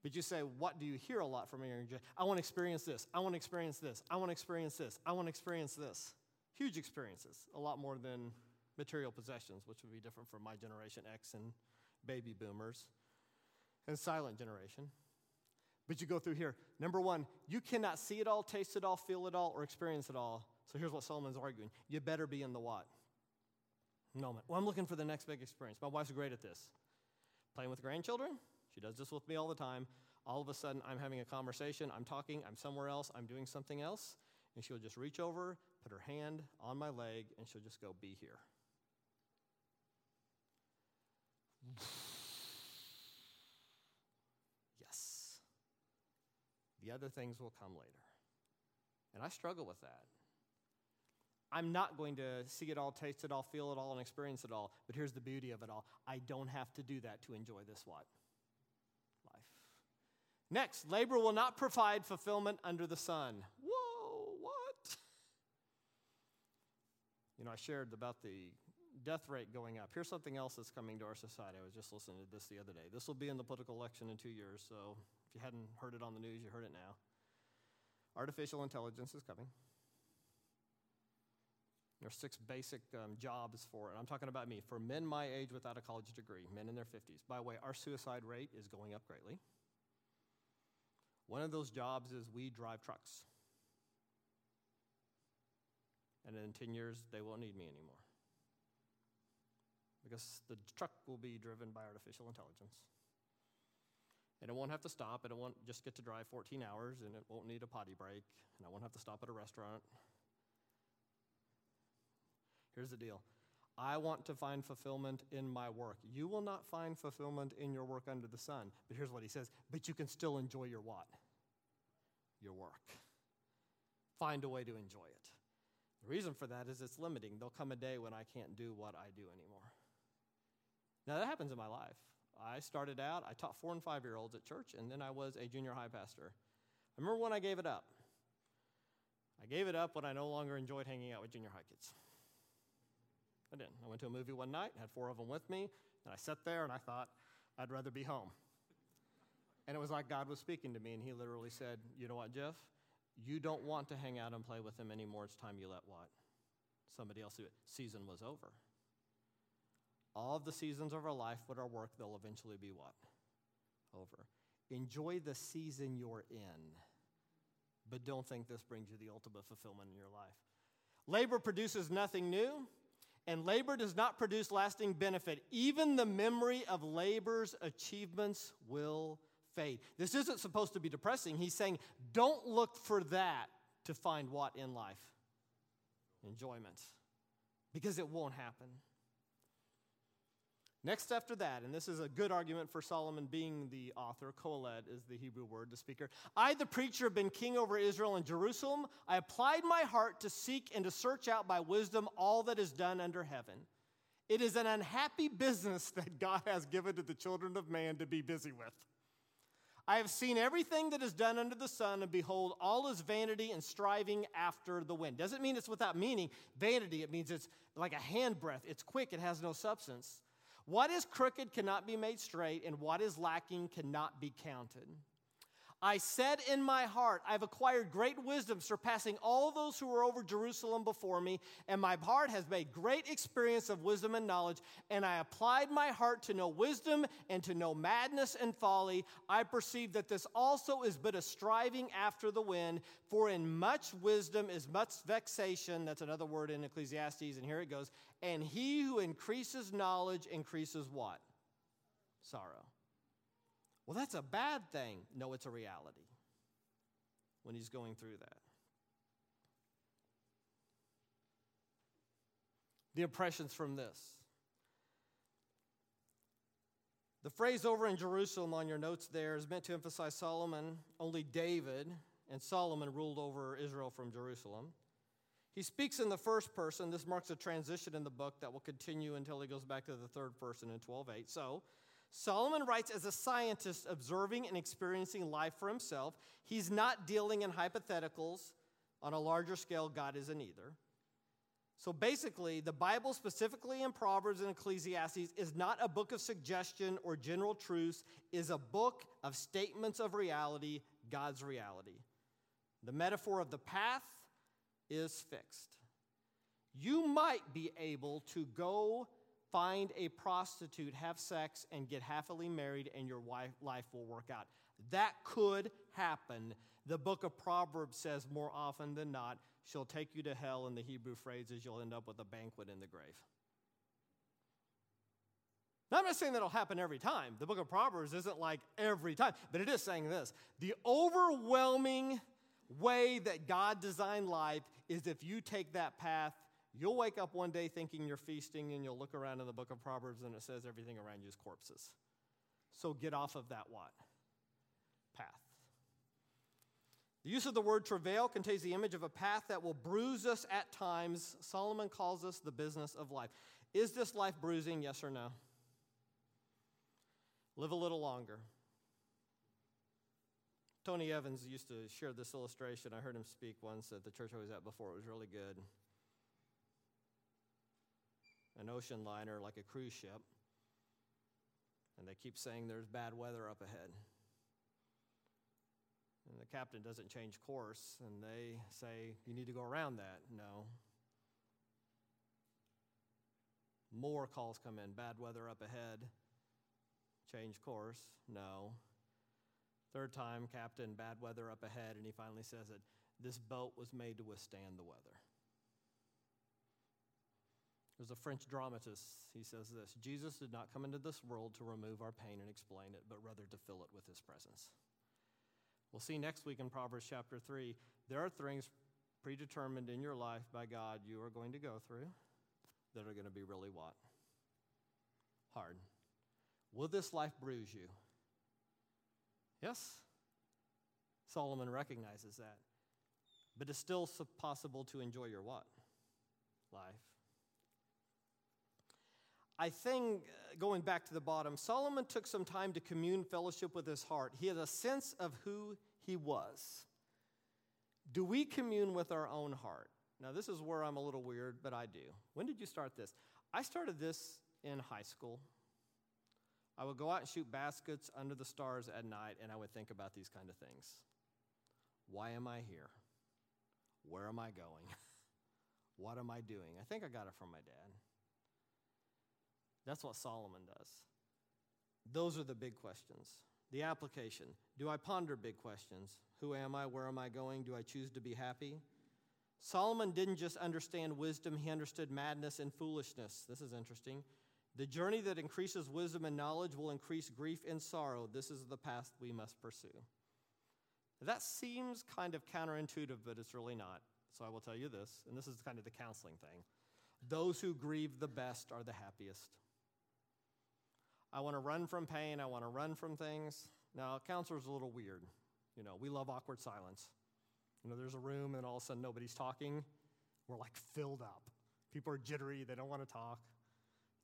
But you say, what do you hear a lot from your generation? I want to experience this. I want to experience this. I want to experience this. I want to experience this. Huge experiences, a lot more than material possessions, which would be different from my generation X and baby boomers and silent generation. But you go through here. Number one, you cannot see it all, taste it all, feel it all, or experience it all. So here's what Solomon's arguing. You better be in the what? Moment. Well, I'm looking for the next big experience. My wife's great at this. Playing with grandchildren. She does this with me all the time. All of a sudden, I'm having a conversation. I'm talking. I'm somewhere else. I'm doing something else. And she'll just reach over, put her hand on my leg, and she'll just go, be here. Yes. The other things will come later. And I struggle with that. I'm not going to see it all, taste it all, feel it all, and experience it all. But here's the beauty of it all. I don't have to do that to enjoy this what? Life. Next, labor will not provide fulfillment under the sun. Whoa, what? You know, I shared about the death rate going up. Here's something else that's coming to our society. I was just listening to this the other day. This will be in the political election in 2 years, so if you hadn't heard it on the news, you heard it now. Artificial intelligence is coming. There are 6 basic jobs for it. I'm talking about me. For men my age without a college degree, men in their 50s. By the way, our suicide rate is going up greatly. One of those jobs is we drive trucks. And in 10 years, they won't need me anymore. Because the truck will be driven by artificial intelligence. And it won't have to stop, and it won't just get to drive 14 hours, and it won't need a potty break, and I won't have to stop at a restaurant. Here's the deal. I want to find fulfillment in my work. You will not find fulfillment in your work under the sun. But here's what he says. But you can still enjoy your what? Your work. Find a way to enjoy it. The reason for that is it's limiting. There'll come a day when I can't do what I do anymore. Now, that happens in my life. I started out, I taught 4- and 5-year-olds at church, and then I was a junior high pastor. I remember when I gave it up. I gave it up when I no longer enjoyed hanging out with junior high kids. I didn't. I went to a movie one night, had 4 of them with me, and I sat there and I thought, I'd rather be home. And it was like God was speaking to me, and he literally said, you know what, Jeff? You don't want to hang out and play with him anymore. It's time you let what? Somebody else do it. Season was over. All of the seasons of our life with our work, they'll eventually be what? Over. Enjoy the season you're in, but don't think this brings you the ultimate fulfillment in your life. Labor produces nothing new, and labor does not produce lasting benefit. Even the memory of labor's achievements will fade. This isn't supposed to be depressing. He's saying, don't look for that to find what in life? Enjoyment. Because it won't happen. Next after that, and this is a good argument for Solomon being the author, kohelet is the Hebrew word, the speaker. I, the preacher, have been king over Israel and Jerusalem. I applied my heart to seek and to search out by wisdom all that is done under heaven. It is an unhappy business that God has given to the children of man to be busy with. I have seen everything that is done under the sun, and behold, all is vanity and striving after the wind. Doesn't mean it's without meaning. Vanity, it means it's like a handbreadth. It's quick. It has no substance. What is crooked cannot be made straight, and what is lacking cannot be counted. I said in my heart, I've acquired great wisdom, surpassing all those who were over Jerusalem before me, and my heart has made great experience of wisdom and knowledge, and I applied my heart to know wisdom and to know madness and folly. I perceive that this also is but a striving after the wind, for in much wisdom is much vexation. That's another word in Ecclesiastes, and here it goes. And he who increases knowledge increases what? Sorrow. Well, that's a bad thing. No, it's a reality when he's going through that. The impressions from this. The phrase over in Jerusalem on your notes there is meant to emphasize Solomon. Only David and Solomon ruled over Israel from Jerusalem. He speaks in the first person. This marks a transition in the book that will continue until he goes back to the third person in 12:8. So, Solomon writes as a scientist observing and experiencing life for himself. He's not dealing in hypotheticals. On a larger scale, God isn't either. So basically, the Bible, specifically in Proverbs and Ecclesiastes, is not a book of suggestion or general truths. Is a book of statements of reality, God's reality. The metaphor of the path is fixed. You might be able to go find a prostitute, have sex, and get happily married, and your life will work out. That could happen. The book of Proverbs says more often than not, she'll take you to hell, and the Hebrew phrase is you'll end up with a banquet in the grave. Now, I'm not saying that'll happen every time. The book of Proverbs isn't like every time, but it is saying this. The overwhelming way that God designed life is if you take that path, you'll wake up one day thinking you're feasting, and you'll look around in the book of Proverbs, and it says everything around you is corpses. So get off of that what? Path. The use of the word travail contains the image of a path that will bruise us at times. Solomon calls us the business of life. Is this life bruising, yes or no? Live a little longer. Tony Evans used to share this illustration. I heard him speak once at the church I was at before. It was really good. An ocean liner, like a cruise ship, and they keep saying there's bad weather up ahead. And the captain doesn't change course, and they say, you need to go around that. No. More calls come in, bad weather up ahead, change course. No. Third time, captain, bad weather up ahead, and he finally says it, this boat was made to withstand the weather. There's a French dramatist, he says this, Jesus did not come into this world to remove our pain and explain it, but rather to fill it with his presence. We'll see next week in Proverbs chapter 3, there are things predetermined in your life by God you are going to go through that are going to be really what? Hard. Will this life bruise you? Yes. Solomon recognizes that. But it's still possible to enjoy your what? life. I think, going back to the bottom, Solomon took some time to commune fellowship with his heart. He had a sense of who he was. Do we commune with our own heart? Now, this is where I'm a little weird, but I do. When did you start this? I started this in high school. I would go out and shoot baskets under the stars at night, and I would think about these kind of things. Why am I here? Where am I going? What am I doing? I think I got it from my dad. That's what Solomon does. Those are the big questions. The application. Do I ponder big questions? Who am I? Where am I going? Do I choose to be happy? Solomon didn't just understand wisdom. He understood madness and foolishness. This is interesting. The journey that increases wisdom and knowledge will increase grief and sorrow. This is the path we must pursue. That seems kind of counterintuitive, but it's really not. So I will tell you this, and this is kind of the counseling thing. Those who grieve the best are the happiest. I want to run from pain. I want to run from things. Now, counselor's a little weird. You know, we love awkward silence. You know, there's a room, and all of a sudden nobody's talking. We're like filled up. People are jittery. They don't want to talk.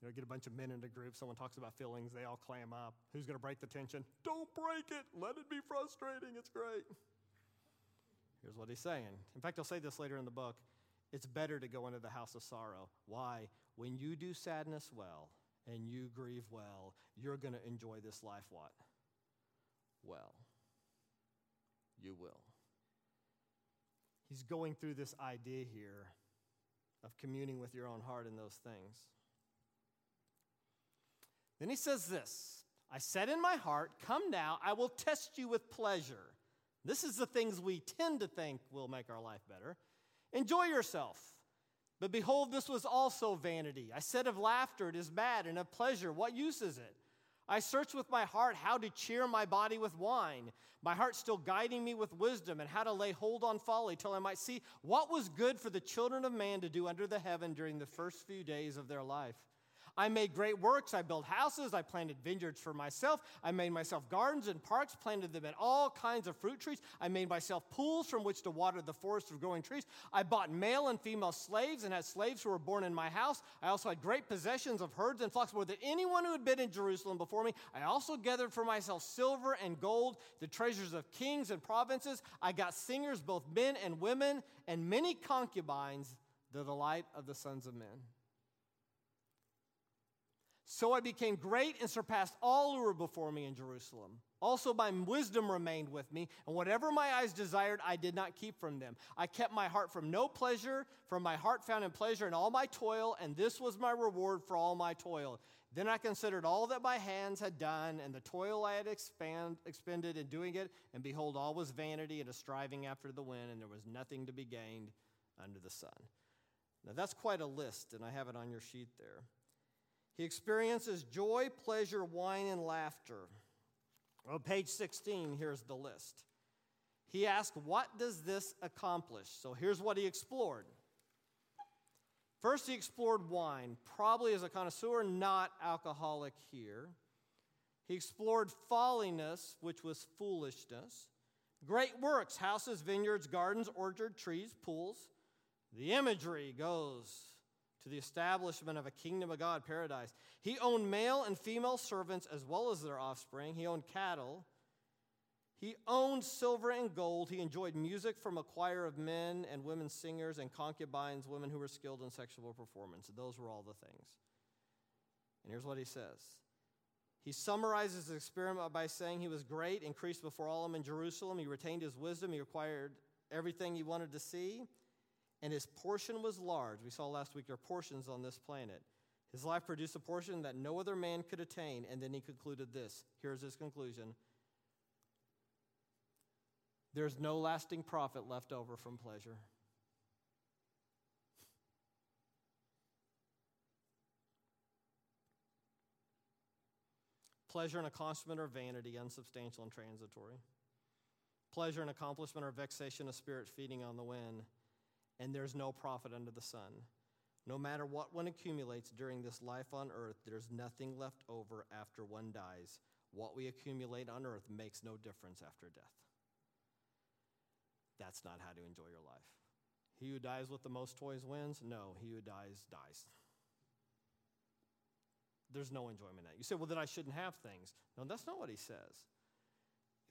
You know, get a bunch of men into groups. Someone talks about feelings. They all clam up. Who's going to break the tension? Don't break it. Let it be frustrating. It's great. Here's what he's saying. In fact, he'll say this later in the book. It's better to go into the house of sorrow. Why? When you do sadness well and you grieve well, you're going to enjoy this life what? Well, you will. He's going through this idea here of communing with your own heart in those things. Then he says this, I said in my heart, come now, I will test you with pleasure. This is the things we tend to think will make our life better. Enjoy yourself. But behold, this was also vanity. I said of laughter, it is bad, and of pleasure, what use is it? I searched with my heart how to cheer my body with wine, my heart still guiding me with wisdom, and how to lay hold on folly till I might see what was good for the children of man to do under the heaven during the first few days of their life. I made great works, I built houses, I planted vineyards for myself, I made myself gardens and parks, planted them in all kinds of fruit trees, I made myself pools from which to water the forest of growing trees, I bought male and female slaves and had slaves who were born in my house, I also had great possessions of herds and flocks more than anyone who had been in Jerusalem before me, I also gathered for myself silver and gold, the treasures of kings and provinces, I got singers both men and women, and many concubines, the delight of the sons of men. So I became great and surpassed all who were before me in Jerusalem. Also my wisdom remained with me, and whatever my eyes desired, I did not keep from them. I kept my heart from no pleasure, from my heart found in pleasure in all my toil, and this was my reward for all my toil. Then I considered all that my hands had done, and the toil I had expended in doing it, and behold, all was vanity and a striving after the wind, and there was nothing to be gained under the sun. Now that's quite a list, and I have it on your sheet there. He experiences joy, pleasure, wine, and laughter. On page 16, here's the list. He asked, what does this accomplish? So here's what he explored. First, he explored wine, probably as a connoisseur, not alcoholic here. He explored folliness, which was foolishness. Great works, houses, vineyards, gardens, orchard, trees, pools. The imagery goes to the establishment of a kingdom of God, paradise. He owned male and female servants as well as their offspring. He owned cattle. He owned silver and gold. He enjoyed music from a choir of men and women singers and concubines, women who were skilled in sexual performance. Those were all the things. And here's what he says. He summarizes the experiment by saying he was great, increased before all of them in Jerusalem. He retained his wisdom. He acquired everything he wanted to see. And his portion was large. We saw last week there are portions on this planet. His life produced a portion that no other man could attain. And then he concluded this. Here's his conclusion. There's no lasting profit left over from pleasure. Pleasure and accomplishment are vanity, unsubstantial and transitory. Pleasure and accomplishment are vexation of spirit feeding on the wind. And there's no profit under the sun. No matter what one accumulates during this life on earth, there's nothing left over after one dies. What we accumulate on earth makes no difference after death. That's not how to enjoy your life. He who dies with the most toys wins? No, he who dies, dies. There's no enjoyment in that. You say, well, then I shouldn't have things. No, that's not what he says.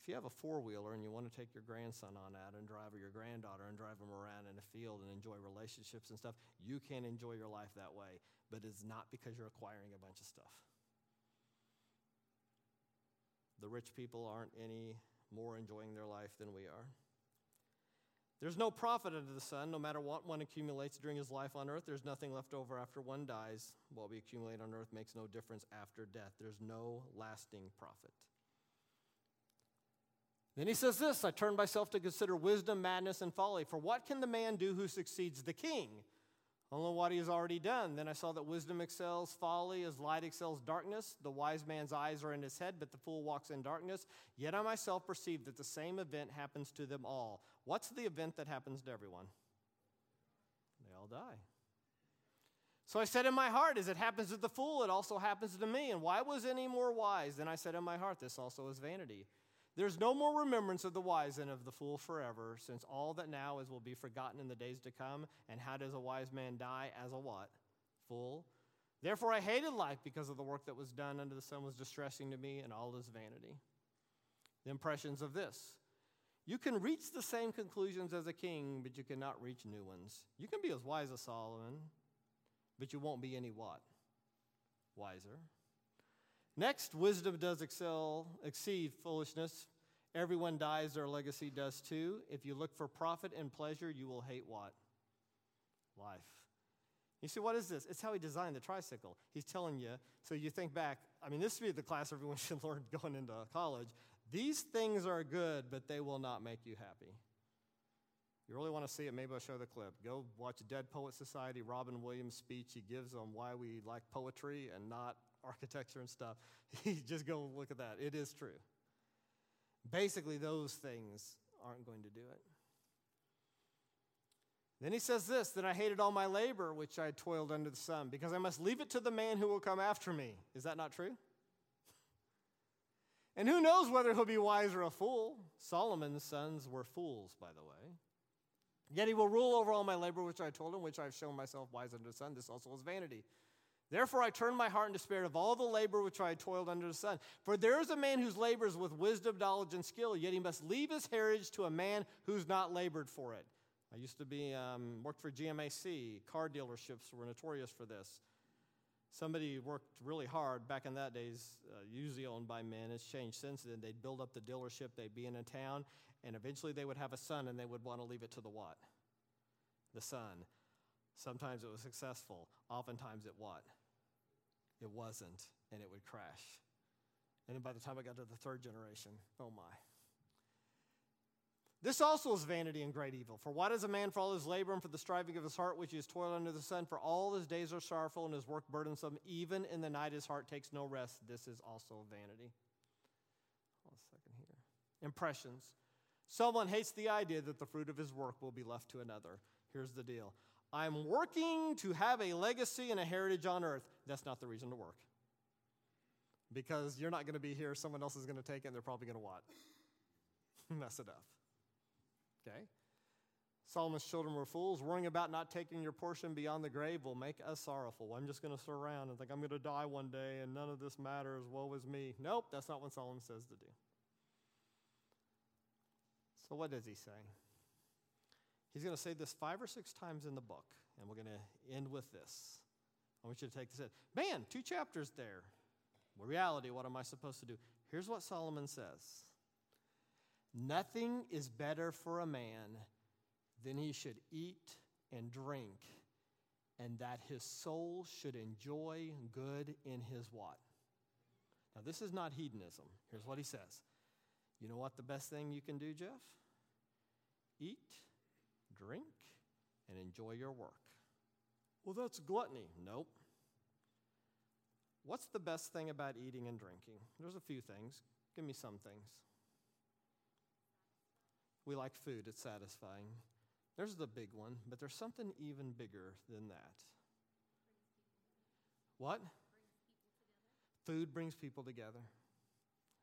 If you have a four-wheeler and you want to take your grandson on that and drive, or your granddaughter and drive them around in a field and enjoy relationships and stuff, you can enjoy your life that way, but it's not because you're acquiring a bunch of stuff. The rich people aren't any more enjoying their life than we are. There's no profit under the sun, no matter what one accumulates during his life on earth. There's nothing left over after one dies. What we accumulate on earth makes no difference after death. There's no lasting profit. Then he says this, I turn myself to consider wisdom, madness, and folly. For what can the man do who succeeds the king? Only what he has already done. Then I saw that wisdom excels folly, as light excels darkness. The wise man's eyes are in his head, but the fool walks in darkness. Yet I myself perceive that the same event happens to them all. What's the event that happens to everyone? They all die. So I said in my heart, as it happens to the fool, it also happens to me. And why was any more wise? Then I said in my heart, this also is vanity. There's no more remembrance of the wise and of the fool forever, since all that now is will be forgotten in the days to come. And how does a wise man die? As a what? Fool. Therefore I hated life, because of the work that was done under the sun was distressing to me, and all is vanity. The impressions of this. You can reach the same conclusions as a king, but you cannot reach new ones. You can be as wise as Solomon, but you won't be any what? Wiser. Next, wisdom does exceed foolishness. Everyone dies, their legacy does too. If you look for profit and pleasure, you will hate what? Life. You see, what is this? It's how he designed the tricycle. He's telling you, so you think back. I mean, this would be the class everyone should learn going into college. These things are good, but they will not make you happy. You really want to see it? Maybe I'll show the clip. Go watch Dead Poets Society, Robin Williams' speech he gives on why we like poetry and not architecture and stuff. Just go look at that. It is true. Basically, those things aren't going to do it. Then he says this, that I hated all my labor, which I toiled under the sun, because I must leave it to the man who will come after me. Is that not true? And who knows whether he'll be wise or a fool? Solomon's sons were fools, by the way. Yet he will rule over all my labor, which I told him, which I have shown myself wise under the sun. This also is vanity. Therefore I turned my heart in despair of all the labor which I had toiled under the sun. For there is a man whose labors with wisdom, knowledge, and skill, yet he must leave his heritage to a man who's not labored for it. I used to be, worked for GMAC. Car dealerships were notorious for this. Somebody worked really hard back in that days, usually owned by men. It's changed since then. They'd build up the dealership. They'd be in a town, and eventually they would have a son, and they would want to leave it to the what? The son. Sometimes it was successful. Oftentimes it what? It wasn't, and it would crash. And then by the time I got to the third generation, oh my. This also is vanity and great evil. For what is a man for all his labor and for the striving of his heart, which he has toiled under the sun? For all his days are sorrowful and his work burdensome. Even in the night his heart takes no rest. This is also vanity. Hold on a second here. Impressions. Someone hates the idea that the fruit of his work will be left to another. Here's the deal. I'm working to have a legacy and a heritage on earth. That's not the reason to work. Because you're not going to be here. Someone else is going to take it, and they're probably going to what? Mess it up. Okay? Solomon's children were fools. Worrying about not taking your portion beyond the grave will make us sorrowful. I'm just going to sit around and think I'm going to die one day, and none of this matters. Woe is me. Nope, that's not what Solomon says to do. So what does he say? He's going to say this 5 or 6 times in the book, and we're going to end with this. I want you to take this in. Man, 2 chapters there. Well, reality, what am I supposed to do? Here's what Solomon says. Nothing is better for a man than he should eat and drink, and that his soul should enjoy good in his what? Now, this is not hedonism. Here's what he says. You know what the best thing you can do, Jeff? Eat, drink, and enjoy your work. Well, that's gluttony. Nope. What's the best thing about eating and drinking? There's a few things. Give me some things. We like food. It's satisfying. There's the big one, but there's something even bigger than that. What? Food brings people together.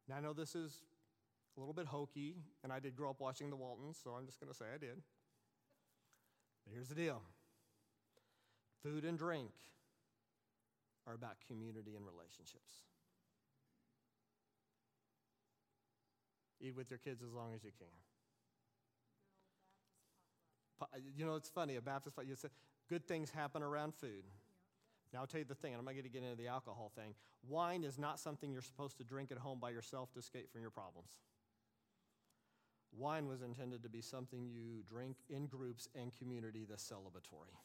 Now, I know this is a little bit hokey, and I did grow up watching The Waltons, so I'm just going to say I did. But here's the deal. Food and drink are about community and relationships. Eat with your kids as long as you can. You know, it's funny, a Baptist, you said, good things happen around food. Now, I'll tell you the thing, and I'm not going to get into the alcohol thing. Wine is not something you're supposed to drink at home by yourself to escape from your problems. Wine was intended to be something you drink in groups and community that's celebratory.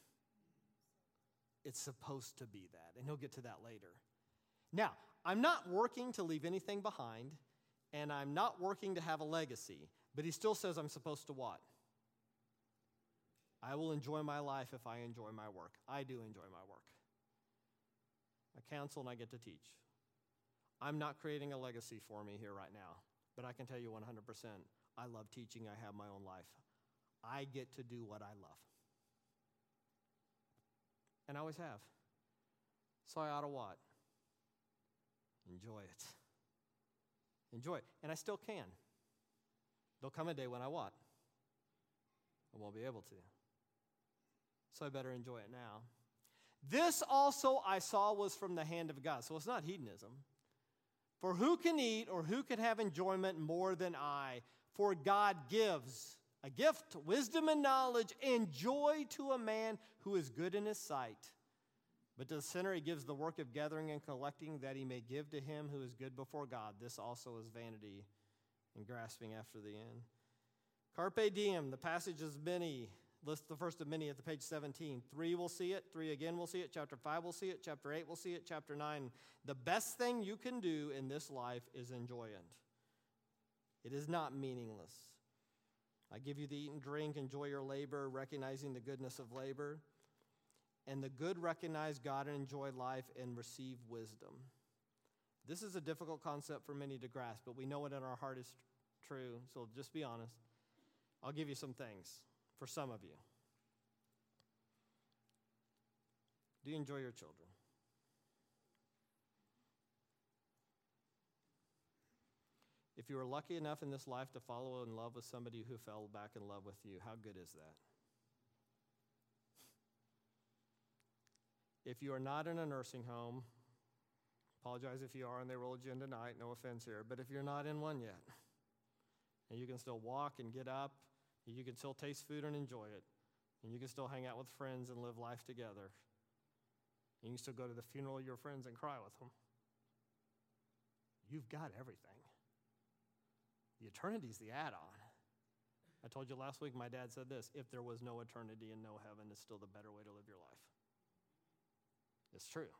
It's supposed to be that, and he'll get to that later. Now, I'm not working to leave anything behind, and I'm not working to have a legacy, but he still says I'm supposed to what? I will enjoy my life if I enjoy my work. I do enjoy my work. I counsel and I get to teach. I'm not creating a legacy for me here right now, but I can tell you 100%, I love teaching. I have my own life. I get to do what I love. And I always have. So I ought to what? Enjoy it. Enjoy it. And I still can. There'll come a day when I what? I won't be able to. So I better enjoy it now. This also I saw was from the hand of God. So it's not hedonism. For who can eat or who can have enjoyment more than I? For God gives a gift, wisdom and knowledge, and joy to a man who is good in his sight. But to the sinner he gives the work of gathering and collecting that he may give to him who is good before God. This also is vanity and grasping after the end. Carpe diem, the passage is many. List the first of many at the page 17. 3 we'll see it. 3 again we'll see it. Chapter 5 we'll see it. Chapter 8 we'll see it. Chapter 9. The best thing you can do in this life is enjoy it. It is not meaningless. I give you the eat and drink, enjoy your labor, recognizing the goodness of labor. And the good recognize God and enjoy life and receive wisdom. This is a difficult concept for many to grasp, but we know it in our heart is true, so just be honest. I'll give you some things. For some of you, do you enjoy your children? If you were lucky enough in this life to fall in love with somebody who fell back in love with you, how good is that? If you are not in a nursing home, apologize if you are and they rolled you in tonight, no offense here, but if you're not in one yet, and you can still walk and get up, you can still taste food and enjoy it. And you can still hang out with friends and live life together. You can still go to the funeral of your friends and cry with them. You've got everything. The eternity's the add-on. I told you last week, my dad said this, if there was no eternity and no heaven, it's still the better way to live your life. It's true.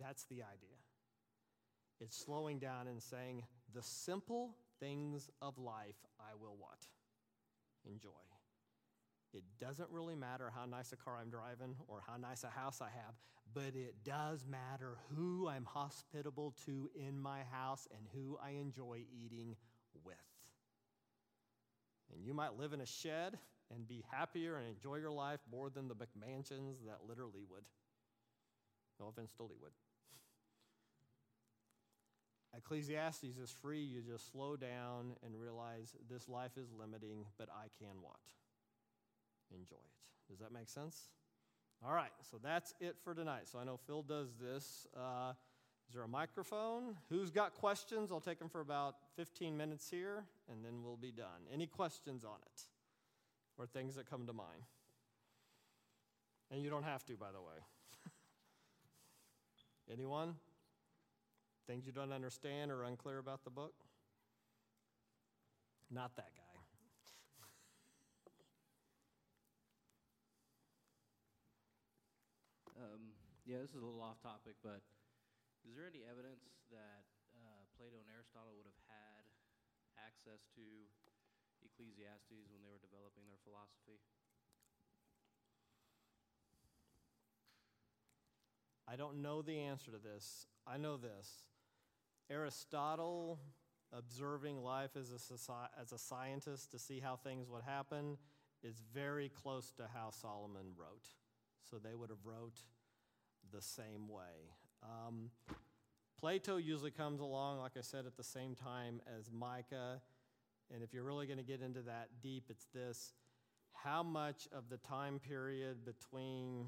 That's the idea. It's slowing down and saying, the simple things of life I will what? Enjoy. It doesn't really matter how nice a car I'm driving or how nice a house I have, but it does matter who I'm hospitable to in my house and who I enjoy eating with. And you might live in a shed and be happier and enjoy your life more than the McMansions that literally would. No offense to Leewood. Ecclesiastes is free. You just slow down and realize this life is limiting, but I can what? Enjoy it. Does that make sense? All right, so that's it for tonight. So I know Phil does this. Is there a microphone? Who's got questions? I'll take them for about 15 minutes here, and then we'll be done. Any questions on it or things that come to mind? And you don't have to, by the way. Anyone? Things you don't understand or unclear about the book? Not that guy. This is a little off topic, but is there any evidence that Plato and Aristotle would have had access to Ecclesiastes when they were developing their philosophy? I don't know the answer to this. I know this. Aristotle, observing life as a scientist to see how things would happen, is very close to how Solomon wrote. So they would have wrote the same way. Plato usually comes along, like I said, at the same time as Micah. And if you're really going to get into that deep, it's this. how much of the time period between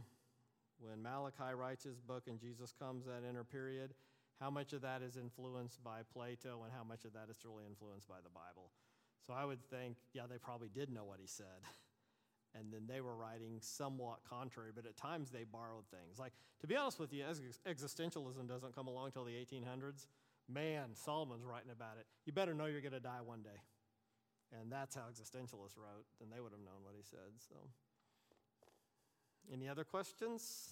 when Malachi writes his book and Jesus comes, that inner period, how much of that is influenced by Plato and how much of that is really influenced by the Bible? So I would think, yeah, they probably did know what he said. And then they were writing somewhat contrary, but at times they borrowed things. Like, to be honest with you, existentialism doesn't come along till the 1800s. Man, Solomon's writing about it. You better know you're going to die one day. And that's how existentialists wrote, and they would have known what he said. So, any other questions?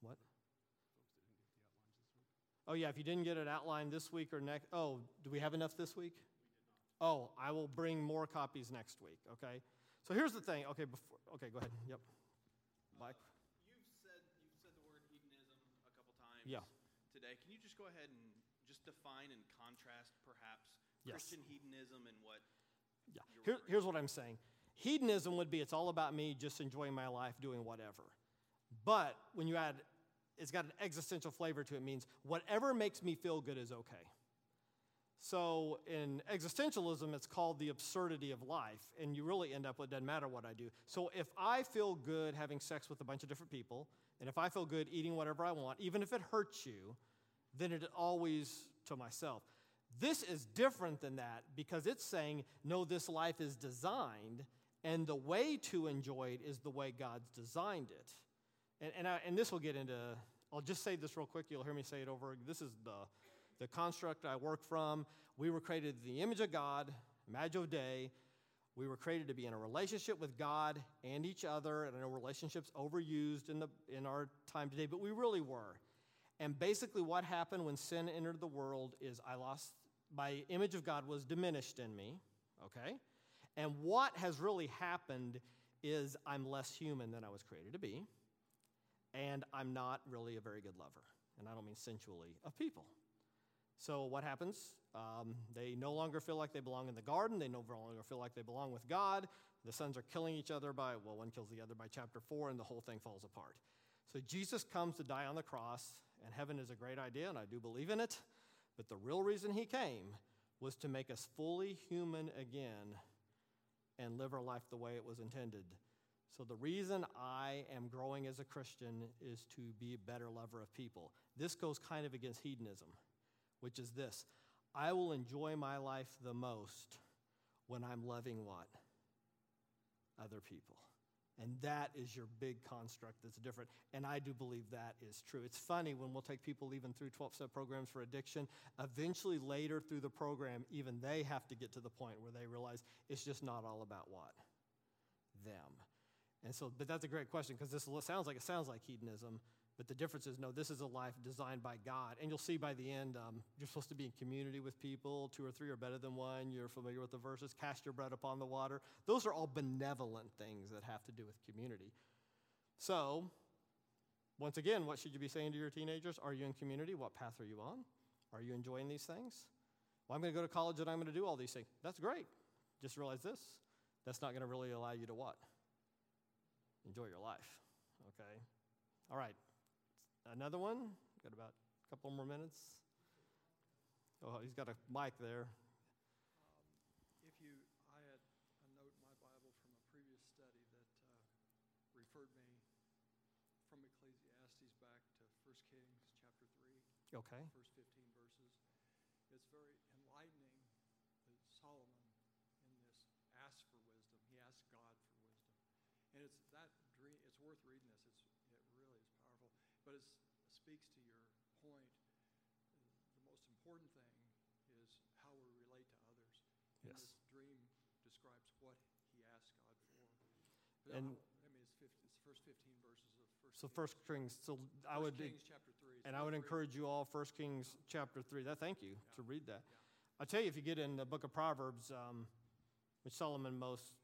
What? Oh, yeah, if you didn't get it outlined this week or next. Oh, do we have enough this week? Oh, I will bring more copies next week, okay? So here's the thing. Okay, go ahead. Yep. Mike? You've said the word hedonism a couple times today. Can you just go ahead and just define and contrast perhaps Christian hedonism and what Here's what I'm saying. Hedonism would be it's all about me, just enjoying my life, doing whatever. But when you add, it's got an existential flavor to it, means whatever makes me feel good is okay. So in existentialism, it's called the absurdity of life, and you really end up with it doesn't matter what I do. So if I feel good having sex with a bunch of different people, and if I feel good eating whatever I want, even if it hurts you, then it always to myself. This is different than that because it's saying, no, this life is designed, and the way to enjoy it is the way God's designed it. And this will get into, I'll just say this real quick. You'll hear me say it over. This is the construct I work from. We were created in the image of God, imago Dei. We were created to be in a relationship with God and each other. And I know relationship's overused in our time today, but we really were. And basically what happened when sin entered the world is my image of God was diminished in me, okay? And what has really happened is I'm less human than I was created to be, and I'm not really a very good lover. And I don't mean sensually, of people. So what happens? They no longer feel like they belong in the garden. They no longer feel like they belong with God. The sons are killing each other one kills the other by chapter 4, and the whole thing falls apart. So Jesus comes to die on the cross, and heaven is a great idea, and I do believe in it. But the real reason he came was to make us fully human again and live our life the way it was intended. So the reason I am growing as a Christian is to be a better lover of people. This goes kind of against hedonism, which is this: I will enjoy my life the most when I'm loving what? Other people. And that is your big construct that's different. And I do believe that is true. It's funny when we'll take people even through 12-step programs for addiction. Eventually later through the program, even they have to get to the point where they realize it's just not all about what? Them. And so, but that's a great question because this sounds like hedonism. But the difference is, no, this is a life designed by God. And you'll see by the end, you're supposed to be in community with people. 2 or 3 are better than one. You're familiar with the verses. Cast your bread upon the water. Those are all benevolent things that have to do with community. So, once again, what should you be saying to your teenagers? Are you in community? What path are you on? Are you enjoying these things? Well, I'm going to go to college and I'm going to do all these things. That's great. Just realize this. That's not going to really allow you to what? Enjoy your life. Okay? All right. Another one? Got about a couple more minutes. Oh, he's got a mic there. I had a note in my Bible from a previous study that referred me from Ecclesiastes back to First Kings chapter 3. Okay. First 15 verses. It's very enlightening that Solomon in this asks for wisdom. He asks God for wisdom, and it's that dream. It's worth reading this. It really is powerful. But it speaks to your point. The most important thing is how we relate to others. Yes. And this dream describes what he asked God for. And it's the first 15 verses of First Kings chapter 3. And I would encourage you all, First Kings chapter 3. Thank you to read that. Yeah. I'll tell you, if you get in the book of Proverbs, which Solomon most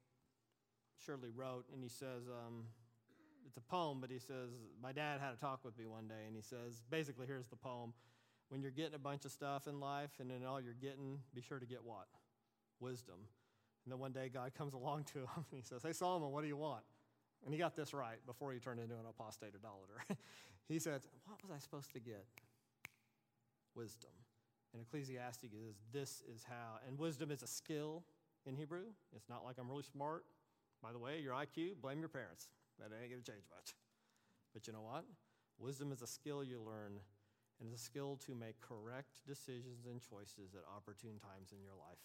surely wrote, and he says... it's a poem, but he says, my dad had a talk with me one day, and he says, basically, here's the poem. When you're getting a bunch of stuff in life, and in all you're getting, be sure to get what? Wisdom. And then one day, God comes along to him, and he says, hey, Solomon, what do you want? And he got this right before he turned into an apostate idolater. He said, what was I supposed to get? Wisdom. And Ecclesiastes is, this is how. And wisdom is a skill in Hebrew. It's not like I'm really smart. By the way, your IQ, blame your parents. That ain't going to change much. But you know what? Wisdom is a skill you learn, and it's a skill to make correct decisions and choices at opportune times in your life.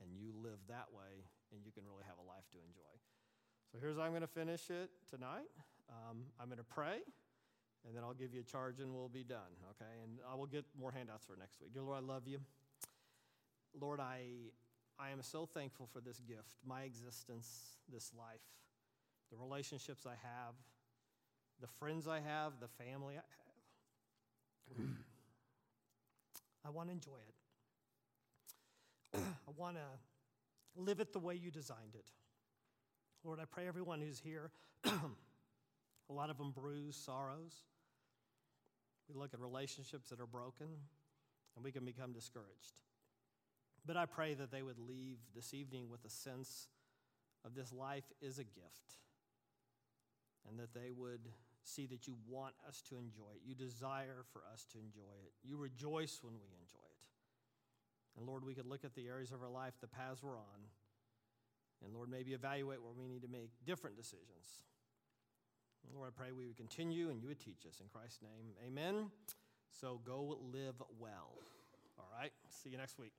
And you live that way, and you can really have a life to enjoy. So here's how I'm going to finish it tonight. I'm going to pray, and then I'll give you a charge, and we'll be done, okay? And I will get more handouts for next week. Dear Lord, I love you. Lord, I am so thankful for this gift, my existence, this life, the relationships I have, the friends I have, the family I have. I want to enjoy it. I want to live it the way you designed it. Lord, I pray everyone who's here, a lot of them bruised sorrows. We look at relationships that are broken, and we can become discouraged. But I pray that they would leave this evening with a sense of this life is a gift, and that they would see that you want us to enjoy it. You desire for us to enjoy it. You rejoice when we enjoy it. And, Lord, we could look at the areas of our life, the paths we're on, and, Lord, maybe evaluate where we need to make different decisions. And Lord, I pray we would continue and you would teach us. In Christ's name, amen. So go live well. All right, see you next week.